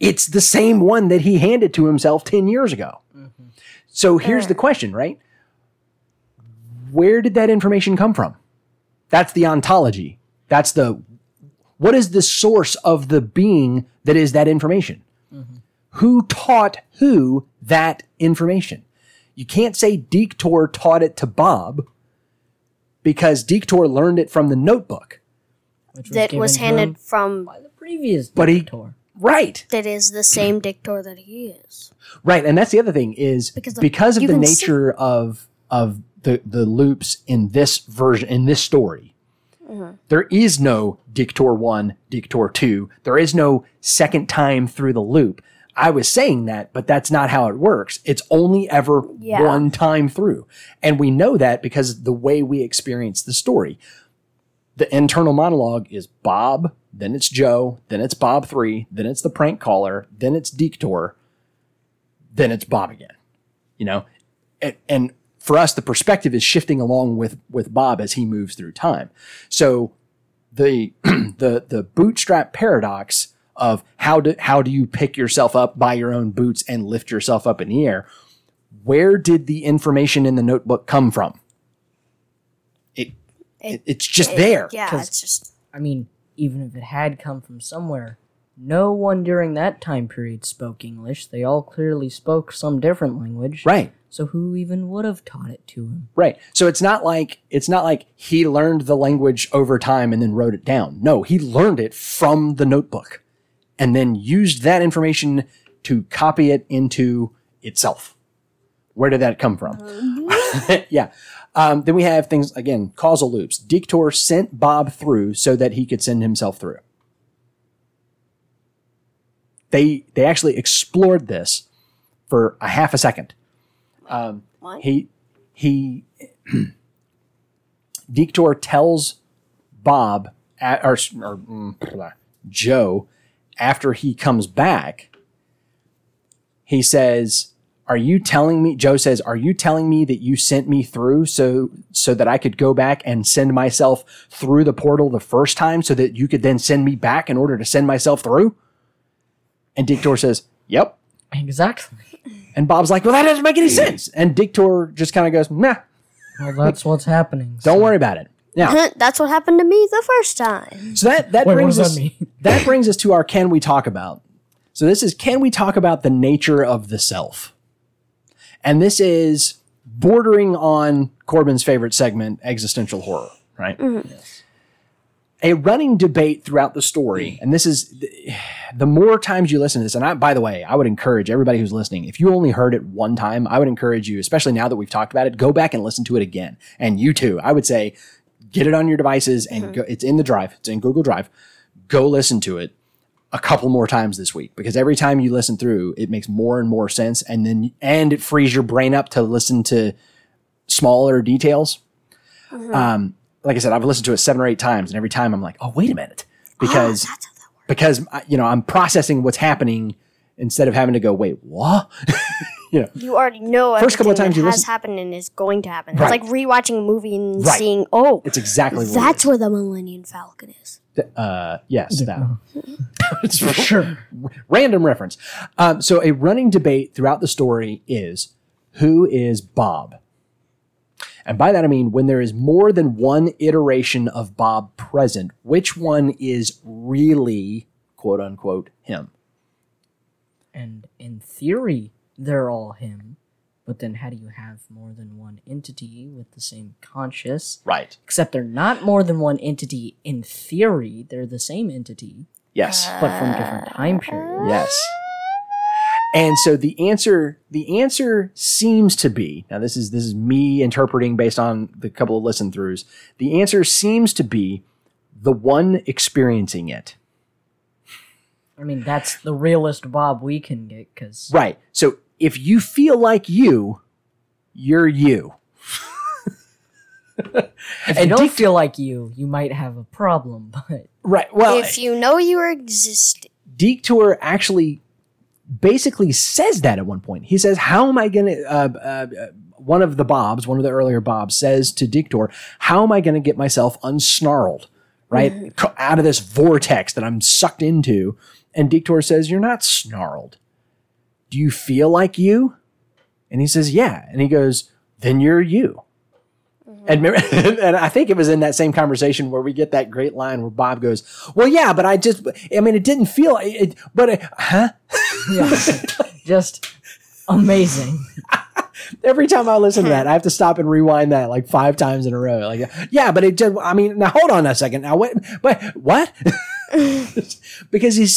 it's the same one that he handed to himself 10 years ago. Mm-hmm. So here's the question, right? Where did that information come from? That's the ontology. That's what is the source of the being that is that information? Mm-hmm. Who taught who that information? You can't say Diktor taught it to Bob, because Diktor learned it from the notebook. That was handed from by the previous Diktor. Right. That is the same Diktor that he is. Right, and that's the other thing is because of the nature of the loops in this version, in this story, mm-hmm. there is no Diktor 1, Diktor 2. There is no second time through the loop. I was saying that, but that's not how it works. It's only ever one time through. And we know that because of the way we experience the story. The internal monologue is Bob, then it's Joe, then it's Bob 3, then it's the prank caller, then it's Diktor, then it's Bob again. You know, and for us, the perspective is shifting along with Bob as he moves through time. So the bootstrap paradox of how do you pick yourself up by your own boots and lift yourself up in the air? Where did the information in the notebook come from? It's just there. Yeah, it's just... I mean, even if it had come from somewhere, no one during that time period spoke English. They all clearly spoke some different language. Right. So who even would have taught it to him? Right. So it's not like he learned the language over time and then wrote it down. No, he learned it from the notebook and then used that information to copy it into itself. Where did that come from? Yeah. Then we have things, again, causal loops. Diktor sent Bob through so that he could send himself through. They actually explored this for a half a second. What? He Diktor tells Bob Joe after he comes back. He says, "Are you telling me," Joe says, "are you telling me that you sent me through so that I could go back and send myself through the portal the first time so that you could then send me back in order to send myself through?" And Diktor says, "Yep. Exactly." And Bob's like, "Well, that doesn't make any sense." And Diktor just kind of goes, "Nah. Well, that's what's happening. So. Don't worry about it." Now, that's what happened to me the first time. So that brings us to our Can We Talk About? So this is, can we talk about the nature of the self? And this is bordering on Corbin's favorite segment, existential horror, right? Mm-hmm. Yes. A running debate throughout the story, and this is the more times you listen to this, and by the way, I would encourage everybody who's listening, if you only heard it one time, I would encourage you, especially now that we've talked about it, go back and listen to it again. And you too, I would say, get it on your devices and go, it's in the drive, it's in Google Drive. Go listen to it a couple more times this week, because every time you listen through, it makes more and more sense. And it frees your brain up to listen to smaller details. Mm-hmm. Like I said, I've listened to it 7 or 8 times, and every time I'm like, "Oh, wait a minute," because I'm processing what's happening instead of having to go, "Wait, what?" Yeah. You already know first couple of times you listen happened and is going to happen. Right. It's like rewatching a movie and seeing, oh, it's exactly that's where the Millennium Falcon is. Yes, that. It's for sure. Random reference. So a running debate throughout the story is who is Bob? And by that I mean when there is more than one iteration of Bob present, which one is really quote unquote him? And in theory, they're all him. But then how do you have more than one entity with the same conscious? Right. Except they're not more than one entity in theory. They're the same entity. Yes. But from different time periods. Yes. And so the answer seems to be, now this is me interpreting based on the couple of listen-throughs, the answer seems to be the one experiencing it. I mean, that's the realest Bob we can get. Cause right. So if you feel like you're you. If you don't feel like you might have a problem. But right. Well, if you know you are existing. Diktor actually basically says that at one point. He says, how am I going to, one of the earlier Bobs says to Diktor, how am I going to get myself unsnarled, right? Mm-hmm. Out of this vortex that I'm sucked into. And Diktor says, you're not snarled. Do you feel like you? And he says, yeah. And he goes, then you're you. Mm-hmm. And, remember, and I think it was in that same conversation where we get that great line where Bob goes, well, yeah, but it didn't feel, huh? Yeah. Just amazing. Every time I listen to that, I have to stop and rewind that like 5 times in a row. Like, yeah, but it did. I mean, now hold on a second. Now, wait, what? Because he's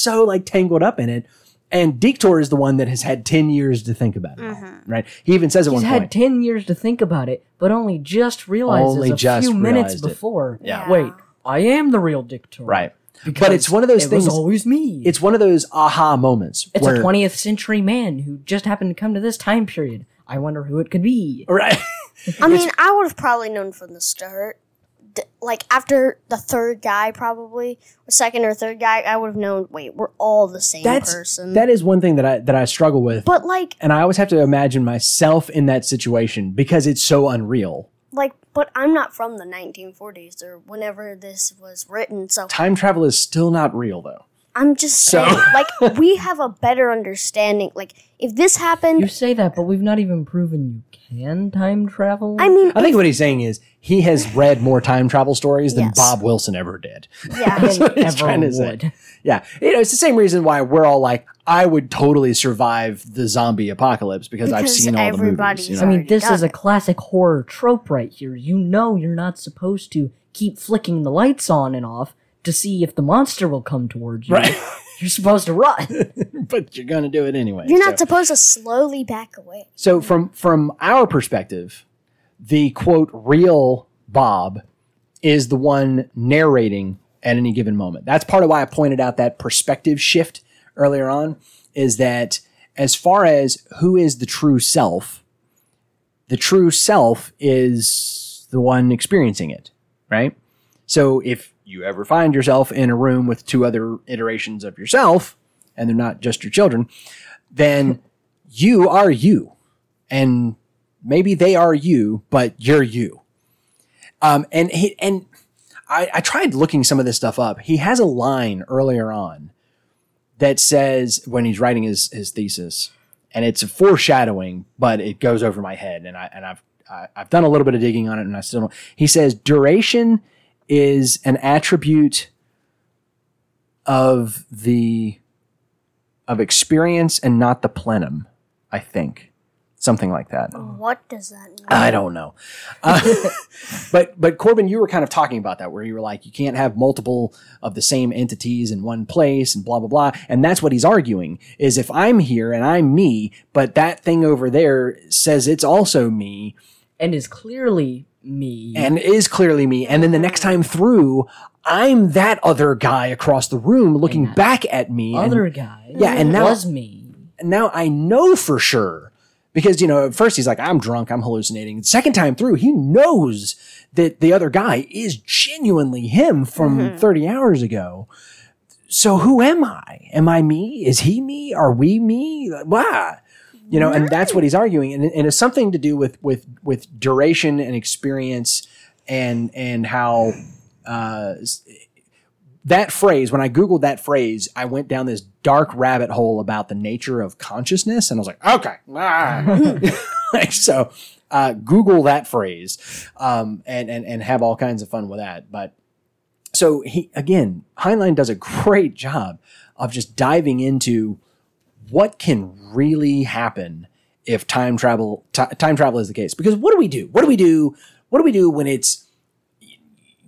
so like tangled up in it. And Diktor is the one that has had 10 years to think about it, right? He even says at one point. He's had 10 years to think about it, but only just realizes a few minutes before. Yeah. Wait, I am the real Diktor. Right. Because but it's one of those things. It was always me. It's one of those aha moments. It's a 20th century man who just happened to come to this time period. I wonder who it could be. Right. I mean, I would have probably known from the start. Like after the third guy, probably or second or third guy, I would have known. Wait, we're all the same person. That is one thing that I struggle with. But like, and I always have to imagine myself in that situation because it's so unreal. Like, but I'm not from the 1940s or whenever this was written. So time travel is still not real, though. I'm just saying, like, we have a better understanding. Like, if this happened... You say that, but we've not even proven you can time travel. I mean... I think what he's saying is he has read more time travel stories than Bob Wilson ever did. Yeah, that's what he's trying to say. Yeah. You know, it's the same reason why we're all like, I would totally survive the zombie apocalypse because I've seen all the movies. You know? I mean, this is a classic horror trope right here. You know you're not supposed to keep flicking the lights on and off to see if the monster will come towards you. Right. You're supposed to run. But you're going to do it anyway. You're not supposed to slowly back away. So from our perspective, the, quote, real Bob is the one narrating at any given moment. That's part of why I pointed out that perspective shift earlier on, is that as far as who is the true self is the one experiencing it, right? So if you ever find yourself in a room with 2 other iterations of yourself, and they're not just your children, then you are you. And maybe they are you, but you're you. I tried looking some of this stuff up. He has a line earlier on that says, when he's writing his thesis, and it's a foreshadowing, but it goes over my head, and I've done a little bit of digging on it, and I still don't. He says, duration is an attribute of the experience and not the plenum, I think. Something like that. What does that mean? I don't know. But Corbin, you were kind of talking about that, where you were like, you can't have multiple of the same entities in one place and blah, blah, blah. And that's what he's arguing, is if I'm here and I'm me, but that thing over there says it's also me. And is clearly... me. And then the next time through, I'm that other guy across the room looking back at me. Was me. And now I know for sure. Because, you know, at first he's like, I'm drunk, I'm hallucinating. The second time through, he knows that the other guy is genuinely him from 30 hours ago. So who am I? Am I me? Is he me? Are we me? Wow. You know, and that's what he's arguing. And it's something to do with duration and experience and how that phrase, when I Googled that phrase, I went down this dark rabbit hole about the nature of consciousness. And I was like, okay. So Google that phrase and have all kinds of fun with that. But so he, again, Heinlein does a great job of just diving into what can really happen if time travel is the case. Because what do we do? What do we do when it's,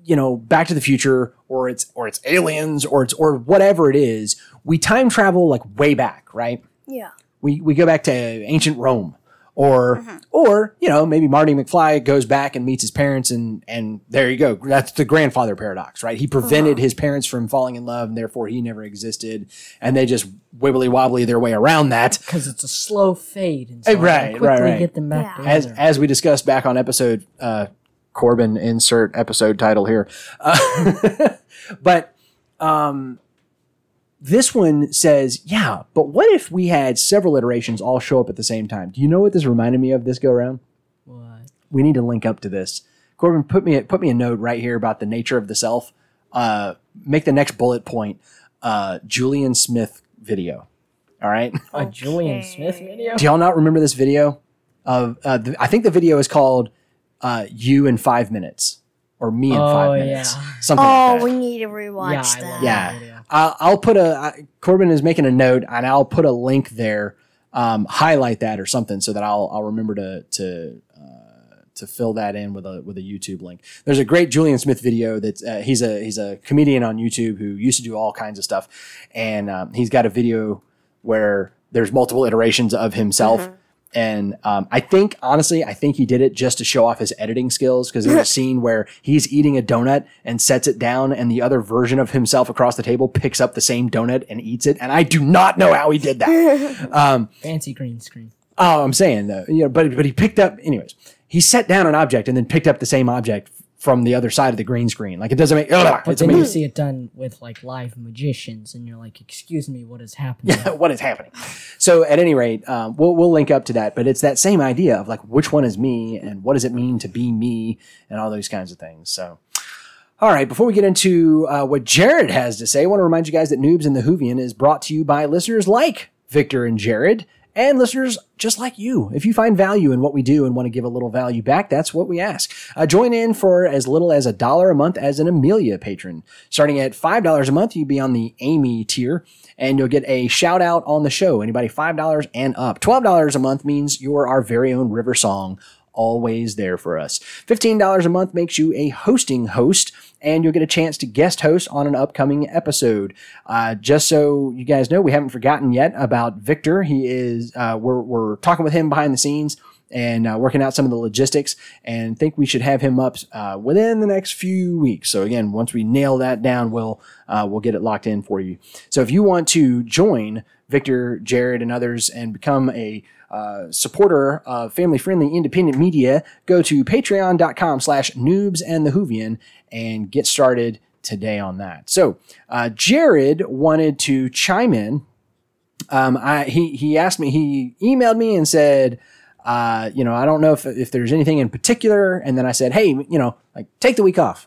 you know, Back to the Future or it's aliens or whatever it is? We time travel like way back, right? Yeah. We go back to ancient Rome or, you know, maybe Marty McFly goes back and meets his parents and there you go. That's the grandfather paradox, right? He prevented his parents from falling in love and therefore he never existed. And they just wibbly wobbly their way around that. Because it's a slow fade. And so right. Get them back together. As we discussed back on episode, Corbin, insert episode title here. But, this one says, yeah, but what if we had several iterations all show up at the same time? Do you know what this reminded me of this go around? What? We need to link up to this. Corbin, put me a note right here about the nature of the self. Make the next bullet point, Julian Smith video. All right? Okay. A Julian Smith video? Do y'all not remember this video? I think the video is called You in 5 Minutes. Or Me in 5 minutes. Yeah. Something like that. We need to rewatch that. Yeah. I'll put Corbin is making a note and I'll put a link there, highlight that or something so that I'll remember to fill that in with a YouTube link. There's a great Julian Smith video that's, he's a comedian on YouTube who used to do all kinds of stuff. And, he's got a video where there's multiple iterations of himself. Mm-hmm. And I think he did it just to show off his editing skills, because there's a scene where he's eating a donut and sets it down and the other version of himself across the table picks up the same donut and eats it. And I do not know how he did that. Fancy green screen. Oh, I'm saying, though, you know, but he picked up – anyways, he set down an object and then picked up the same object from the other side of the green screen. Like, it doesn't make but then amazing. You see it done with like live magicians and you're like, excuse me, what is happening? Yeah, what is happening? So at any rate, we'll link up to that, but it's that same idea of like, which one is me and what does it mean to be me and all those kinds of things. So, all right, before we get into what Jared has to say, I want to remind you guys that Noobs and the Whovian is brought to you by listeners like Victor and Jared. And listeners just like you, if you find value in what we do and want to give a little value back, that's what we ask. Join in for as little as $1 a month as an Amelia patron. Starting at $5 a month, you'll be on the Amy tier, and you'll get a shout out on the show. Anybody $5 and up. $12 a month means you're our very own River Song, always there for us. $15 a month makes you a hosting host, and you'll get a chance to guest host on an upcoming episode. Just so you guys know, we haven't forgotten yet about Victor. He is we're talking with him behind the scenes and working out some of the logistics, and think we should have him up within the next few weeks. So again, once we nail that down, we'll get it locked in for you. So if you want to join Victor, Jared, and others and become a supporter of family-friendly independent media, go to patreon.com/noobsandthewhovian and get started today on that. So Jared wanted to chime in. He asked me, he emailed me and said, you know, I don't know if there's anything in particular. And then I said, hey, you know, like, take the week off.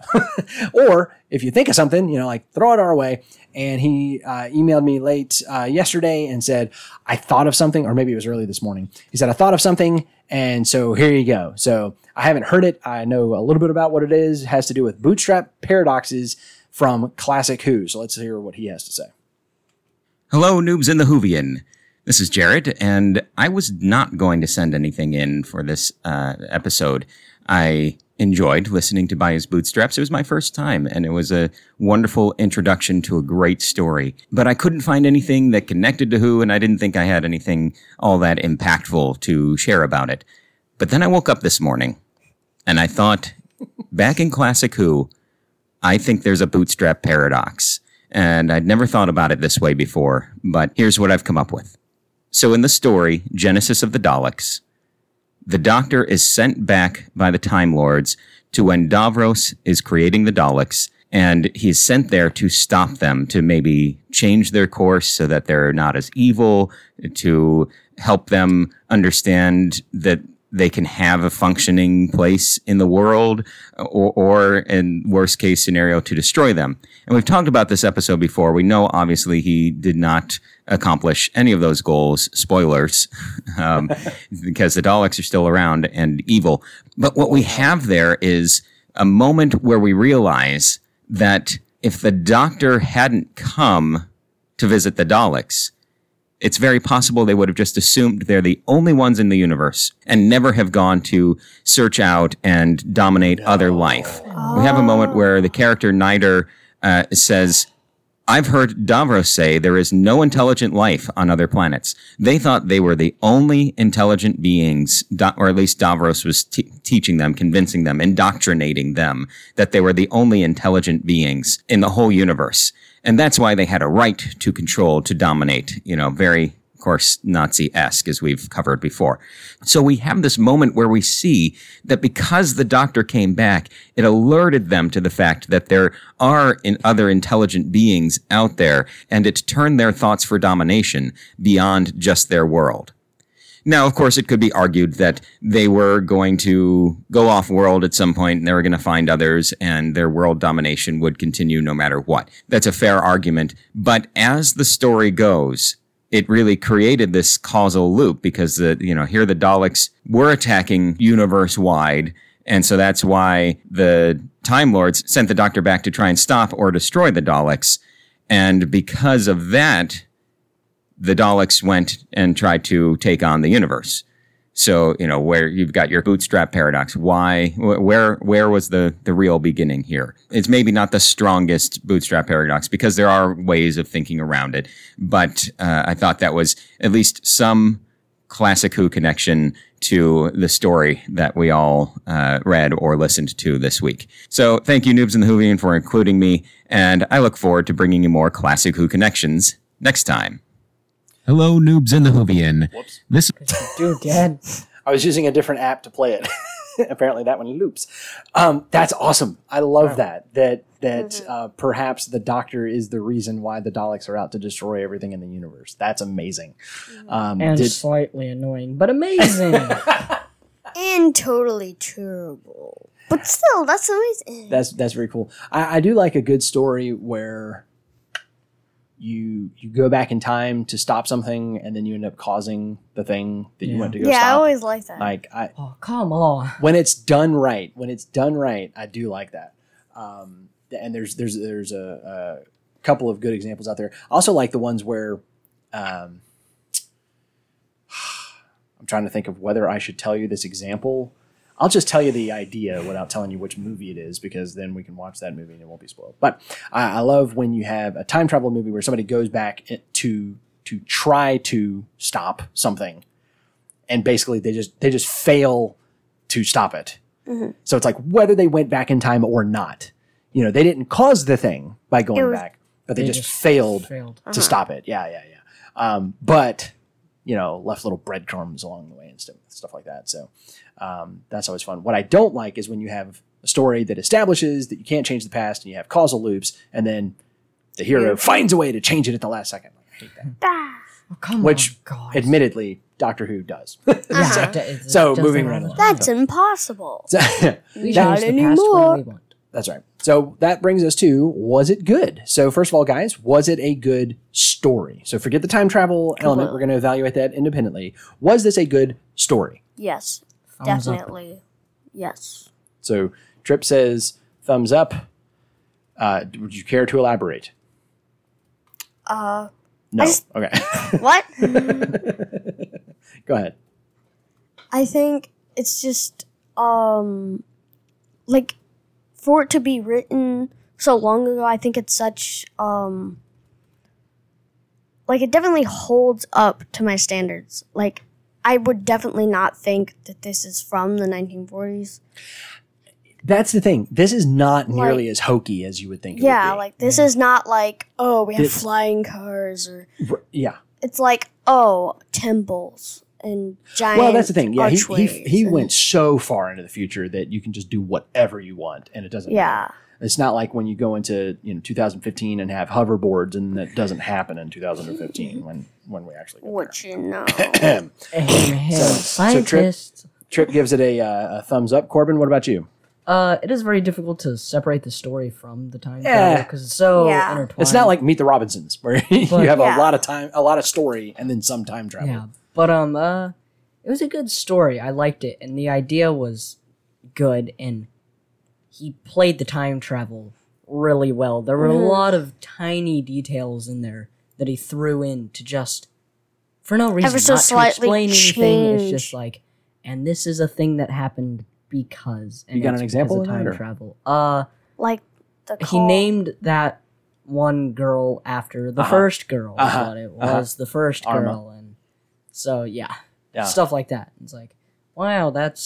Or if you think of something, you know, like, throw it our way. And he emailed me late yesterday and said, I thought of something, or maybe it was early this morning. He said, I thought of something, and so here you go. So I haven't heard it. I know a little bit about what it is. It has to do with bootstrap paradoxes from Classic Who. So let's hear what he has to say. Hello, Noobs in the Whovian. This is Jared, and I was not going to send anything in for this episode. I enjoyed listening to By His Bootstraps. It was my first time, and it was a wonderful introduction to a great story. But I couldn't find anything that connected to Who, and I didn't think I had anything all that impactful to share about it. But then I woke up this morning, and I thought, back in Classic Who, I think there's a bootstrap paradox. And I'd never thought about it this way before, but here's what I've come up with. So in the story, Genesis of the Daleks, the Doctor is sent back by the Time Lords to when Davros is creating the Daleks, and he's sent there to stop them, to maybe change their course so that they're not as evil, to help them understand that they can have a functioning place in the world, or in worst case scenario, to destroy them. And we've talked about this episode before. We know, obviously, he did not accomplish any of those goals, spoilers, because the Daleks are still around and evil. But what we have there is a moment where we realize that if the Doctor hadn't come to visit the Daleks, it's very possible they would have just assumed they're the only ones in the universe and never have gone to search out and dominate other life. Oh. We have a moment where the character Nider says, I've heard Davros say there is no intelligent life on other planets. They thought they were the only intelligent beings, or at least Davros was teaching them, convincing them, indoctrinating them that they were the only intelligent beings in the whole universe. And that's why they had a right to control, to dominate, you know, very, of course, Nazi-esque, as we've covered before. So we have this moment where we see that because the Doctor came back, it alerted them to the fact that there are other intelligent beings out there, and it turned their thoughts for domination beyond just their world. Now, of course, it could be argued that they were going to go off-world at some point and they were going to find others and their world domination would continue no matter what. That's a fair argument. But as the story goes, it really created this causal loop because, here the Daleks were attacking universe-wide. And so that's why the Time Lords sent the Doctor back to try and stop or destroy the Daleks. And because of that, the Daleks went and tried to take on the universe. So, where you've got your bootstrap paradox, why, where was the real beginning here? It's maybe not the strongest bootstrap paradox because there are ways of thinking around it. But I thought that was at least some classic Who connection to the story that we all read or listened to this week. So thank you, Noobs and the Whovian, for including me. And I look forward to bringing you more classic Who connections next time. Hello, Noobs and the Whovian. Whoops. Do again. I was using a different app to play it. Apparently that one loops. That's awesome. I love that perhaps the Doctor is the reason why the Daleks are out to destroy everything in the universe. That's amazing. And slightly annoying, but amazing. And totally terrible. But still, that's amazing. That's very cool. I do like a good story where you go back in time to stop something and then you end up causing the thing that you want to go stop. Yeah, I always like that. Oh, come on. When it's done right, I do like that. And there's a couple of good examples out there. I also like the ones where I'm trying to think of whether I should tell you this example. I'll just tell you the idea without telling you which movie it is, because then we can watch that movie and it won't be spoiled. But I love when you have a time travel movie where somebody goes back to try to stop something, and basically they just fail to stop it. Mm-hmm. So it's like whether they went back in time or not, they didn't cause the thing by going back, but they just failed to stop it. Yeah. But left little breadcrumbs along the way and stuff like that. So. That's always fun. What I don't like is when you have a story that establishes that you can't change the past and you have causal loops and then the hero finds a way to change it at the last second. I hate that. Oh, come on, admittedly, Doctor Who does. So moving right along. That's impossible. We not anymore. That's right. So that brings us to, was it good? So first of all, guys, was it a good story? So forget the time travel element. We're going to evaluate that independently. Was this a good story? Yes. Definitely. Yes. So Trip says thumbs up. Would you care to elaborate? No. Okay. What? Go ahead. I think it's just for it to be written so long ago, I think it's such it definitely holds up to my standards. I would definitely not think that this is from the 1940s. That's the thing. This is not nearly as hokey as you would think it would be. This is not we have flying cars. It's temples and giant Well, that's the thing. Yeah, he went so far into the future that you can just do whatever you want, and it doesn't matter. It's not like when you go into 2015 and have hoverboards, and that doesn't happen in 2015 when we actually go what there. You know. So Trip gives it a thumbs up. Corbin, what about you? It is very difficult to separate the story from the time travel because it's so intertwined. It's not like Meet the Robinsons where you have a lot of time, a lot of story, and then some time travel. Yeah, but it was a good story. I liked it, and the idea was good, and he played the time travel really well. There were a lot of tiny details in there that he threw in to just for no reason, not to explain anything. It's just like, and this is a thing that happened. Because and you got an example of time travel. Like the call. He named that one girl after the first girl. Uh-huh. But it was the first girl, and so stuff like that. It's like, wow, that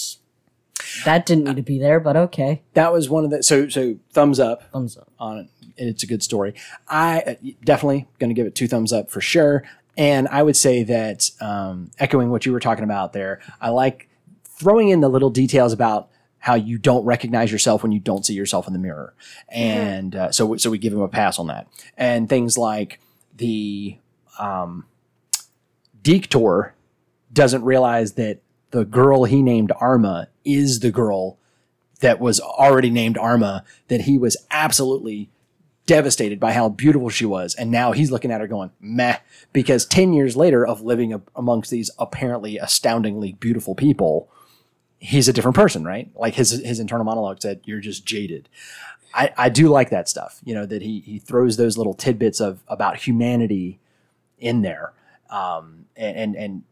didn't need to be there, but okay. That was one of the so thumbs up on it. It's a good story. I definitely gonna give it 2 thumbs up for sure. And I would say that echoing what you were talking about there, I like. Throwing in the little details about how you don't recognize yourself when you don't see yourself in the mirror. And so we give him a pass on that. And things like the Diktor doesn't realize that the girl he named Arma is the girl that was already named Arma, that he was absolutely devastated by how beautiful she was. And now he's looking at her going, meh, because 10 years later of living amongst these apparently astoundingly beautiful people, he's a different person, right? Like his internal monologue said, you're just jaded. I do like that stuff, that he throws those little tidbits about humanity in there. And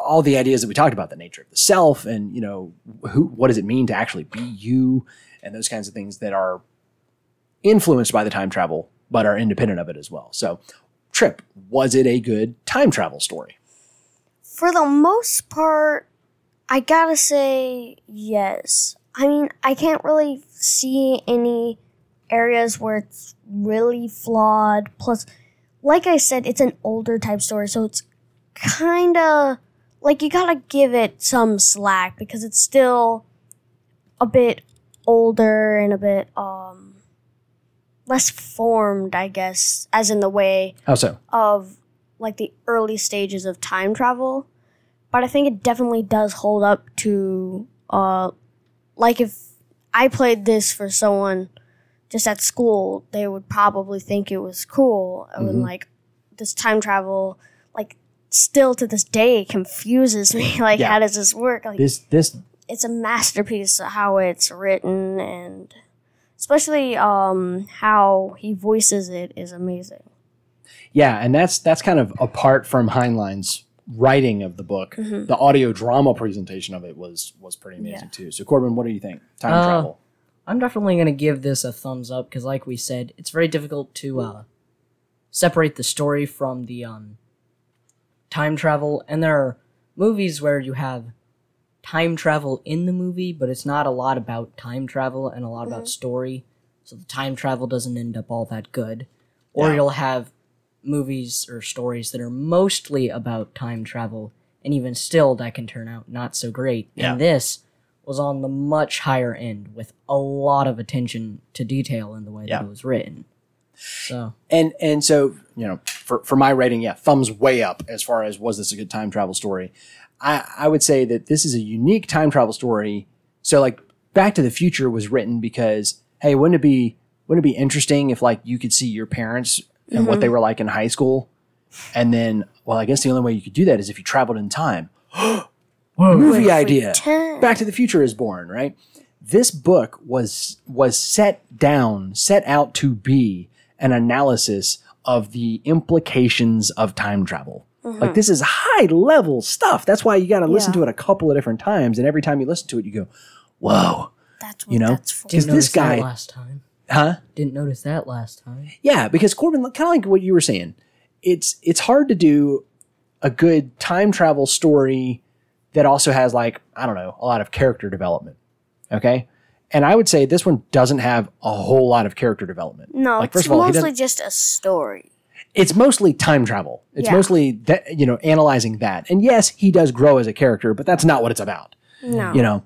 all the ideas that we talked about, the nature of the self and, what does it mean to actually be you and those kinds of things that are influenced by the time travel, but are independent of it as well. So Trip, was it a good time travel story? For the most part, I gotta say yes. I mean, I can't really see any areas where it's really flawed. Plus, like I said, it's an older type story, so it's kind of like you gotta give it some slack because it's still a bit older and a bit less formed, I guess, as in the way of like the early stages of time travel. But I think it definitely does hold up to like if I played this for someone just at school, they would probably think it was cool. Mm-hmm. And like this time travel, like still to this day, it confuses me. Like how does this work? Like this it's a masterpiece of how it's written and especially how he voices it is amazing. Yeah, and that's kind of apart from Heinlein's writing of the book. Mm-hmm. The audio drama presentation of it was pretty amazing too. So Corbin, what do you think? Time travel. I'm definitely going to give this a thumbs up because like we said, it's very difficult to separate the story from the time travel. And there are movies where you have time travel in the movie, but it's not a lot about time travel and a lot about story. So the time travel doesn't end up all that good. Or you'll have movies or stories that are mostly about time travel, and even still that can turn out not so great. Yeah. And this was on the much higher end with a lot of attention to detail in the way that it was written. So and so, for my rating, thumbs way up as far as was this a good time travel story. I would say that this is a unique time travel story. So like Back to the Future was written because, hey, wouldn't it be interesting if like you could see your parents and what they were like in high school? And then, well, I guess the only way you could do that is if you traveled in time. Movie idea. Back to the Future is born, right? This book was set out to be an analysis of the implications of time travel. Like, this is high-level stuff. That's why you got to listen to it a couple of different times. And every time you listen to it, you go, whoa. That's what that's for. Didn't notice that last time. Huh? Didn't notice that last time. Yeah, because Corbin, kind of like what you were saying, it's hard to do a good time travel story that also has, like, I don't know, a lot of character development. Okay? And I would say this one doesn't have a whole lot of character development. No, like, first of all, mostly just a story. It's mostly time travel. It's mostly analyzing that. And yes, he does grow as a character, but that's not what it's about. No.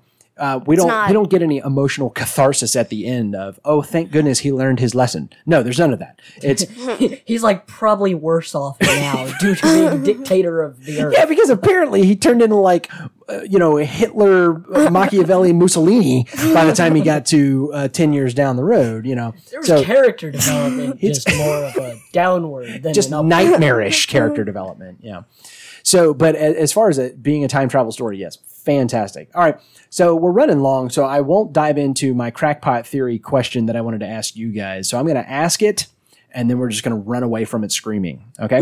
We don't get any emotional catharsis at the end of, oh, thank goodness he learned his lesson. No, there's none of that. It's he's like probably worse off now due to being dictator of the earth. Yeah, because apparently he turned into like, Hitler, Machiavelli, Mussolini by the time he got to 10 years down the road, you know. There was character development, just more of a downward than just an upward. Nightmarish character development, yeah. So, but as far as it being a time travel story, yes, fantastic. All right, so we're running long, so I won't dive into my crackpot theory question that I wanted to ask you guys. So I'm going to ask it, and then we're just going to run away from it screaming, okay?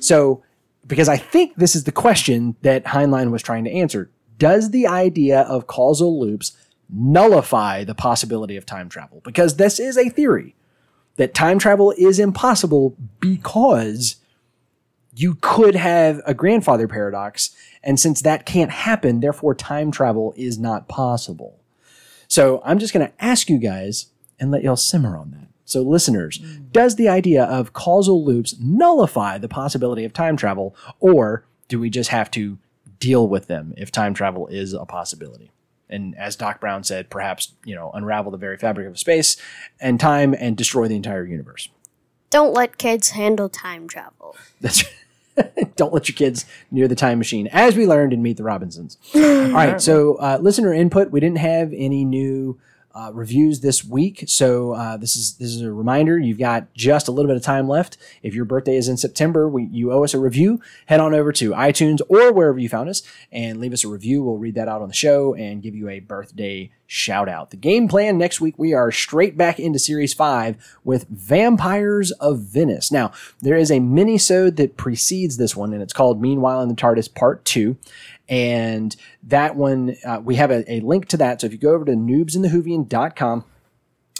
So, because I think this is the question that Heinlein was trying to answer. Does the idea of causal loops nullify the possibility of time travel? Because this is a theory that time travel is impossible because you could have a grandfather paradox, and since that can't happen, therefore time travel is not possible. So I'm just going to ask you guys and let y'all simmer on that. So listeners, does the idea of causal loops nullify the possibility of time travel, or do we just have to deal with them if time travel is a possibility? And as Doc Brown said, perhaps, unravel the very fabric of space and time and destroy the entire universe. Don't let kids handle time travel. That's right. Don't let your kids near the time machine, as we learned in Meet the Robinsons. All right, so listener input. We didn't have any new reviews this week, so this is a reminder. You've got just a little bit of time left. If your birthday is in September, you owe us a review. Head on over to iTunes or wherever you found us and leave us a review. We'll read that out on the show and give you a birthday shout out. The game plan next week, we are straight back into Series 5 with Vampires of Venice. Now, there is a mini-sode that precedes this one, and it's called Meanwhile in the TARDIS Part 2. And that one, we have a link to that. So if you go over to noobsandthewhovian.com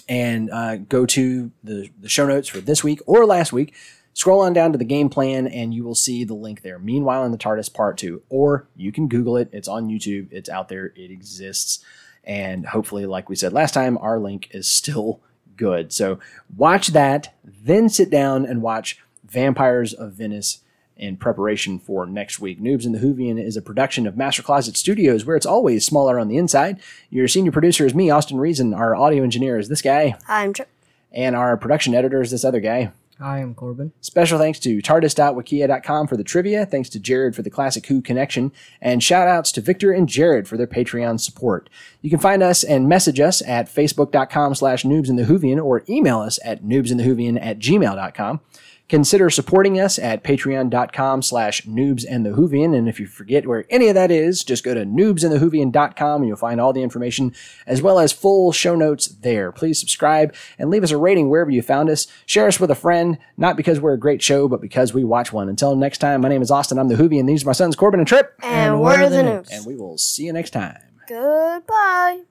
and go to the show notes for this week or last week, scroll on down to the game plan, and you will see the link there. Meanwhile in the TARDIS Part 2. Or you can Google it. It's on YouTube. It's out there. It exists. And hopefully, like we said last time, our link is still good. So watch that, then sit down and watch Vampires of Venice in preparation for next week. Noobs and the Whovian is a production of Master Closet Studios, where it's always smaller on the inside. Your senior producer is me, Austin Reason. Our audio engineer is this guy. I'm Chip. And our production editor is this other guy. I am Corbin. Special thanks to Tardis.Wikia.com for the trivia. Thanks to Jared for the Classic Who connection. And shout-outs to Victor and Jared for their Patreon support. You can find us and message us at Facebook.com/noobsandthewhovian or email us at noobsandthewhovian@gmail.com. Consider supporting us at patreon.com/noobsandthewhovian. And if you forget where any of that is, just go to noobsandthewhovian.com and you'll find all the information as well as full show notes there. Please subscribe and leave us a rating wherever you found us. Share us with a friend, not because we're a great show, but because we watch one. Until next time, my name is Austin. I'm the Whovian. These are my sons, Corbin and Tripp. And we're the Noobs. And we will see you next time. Goodbye.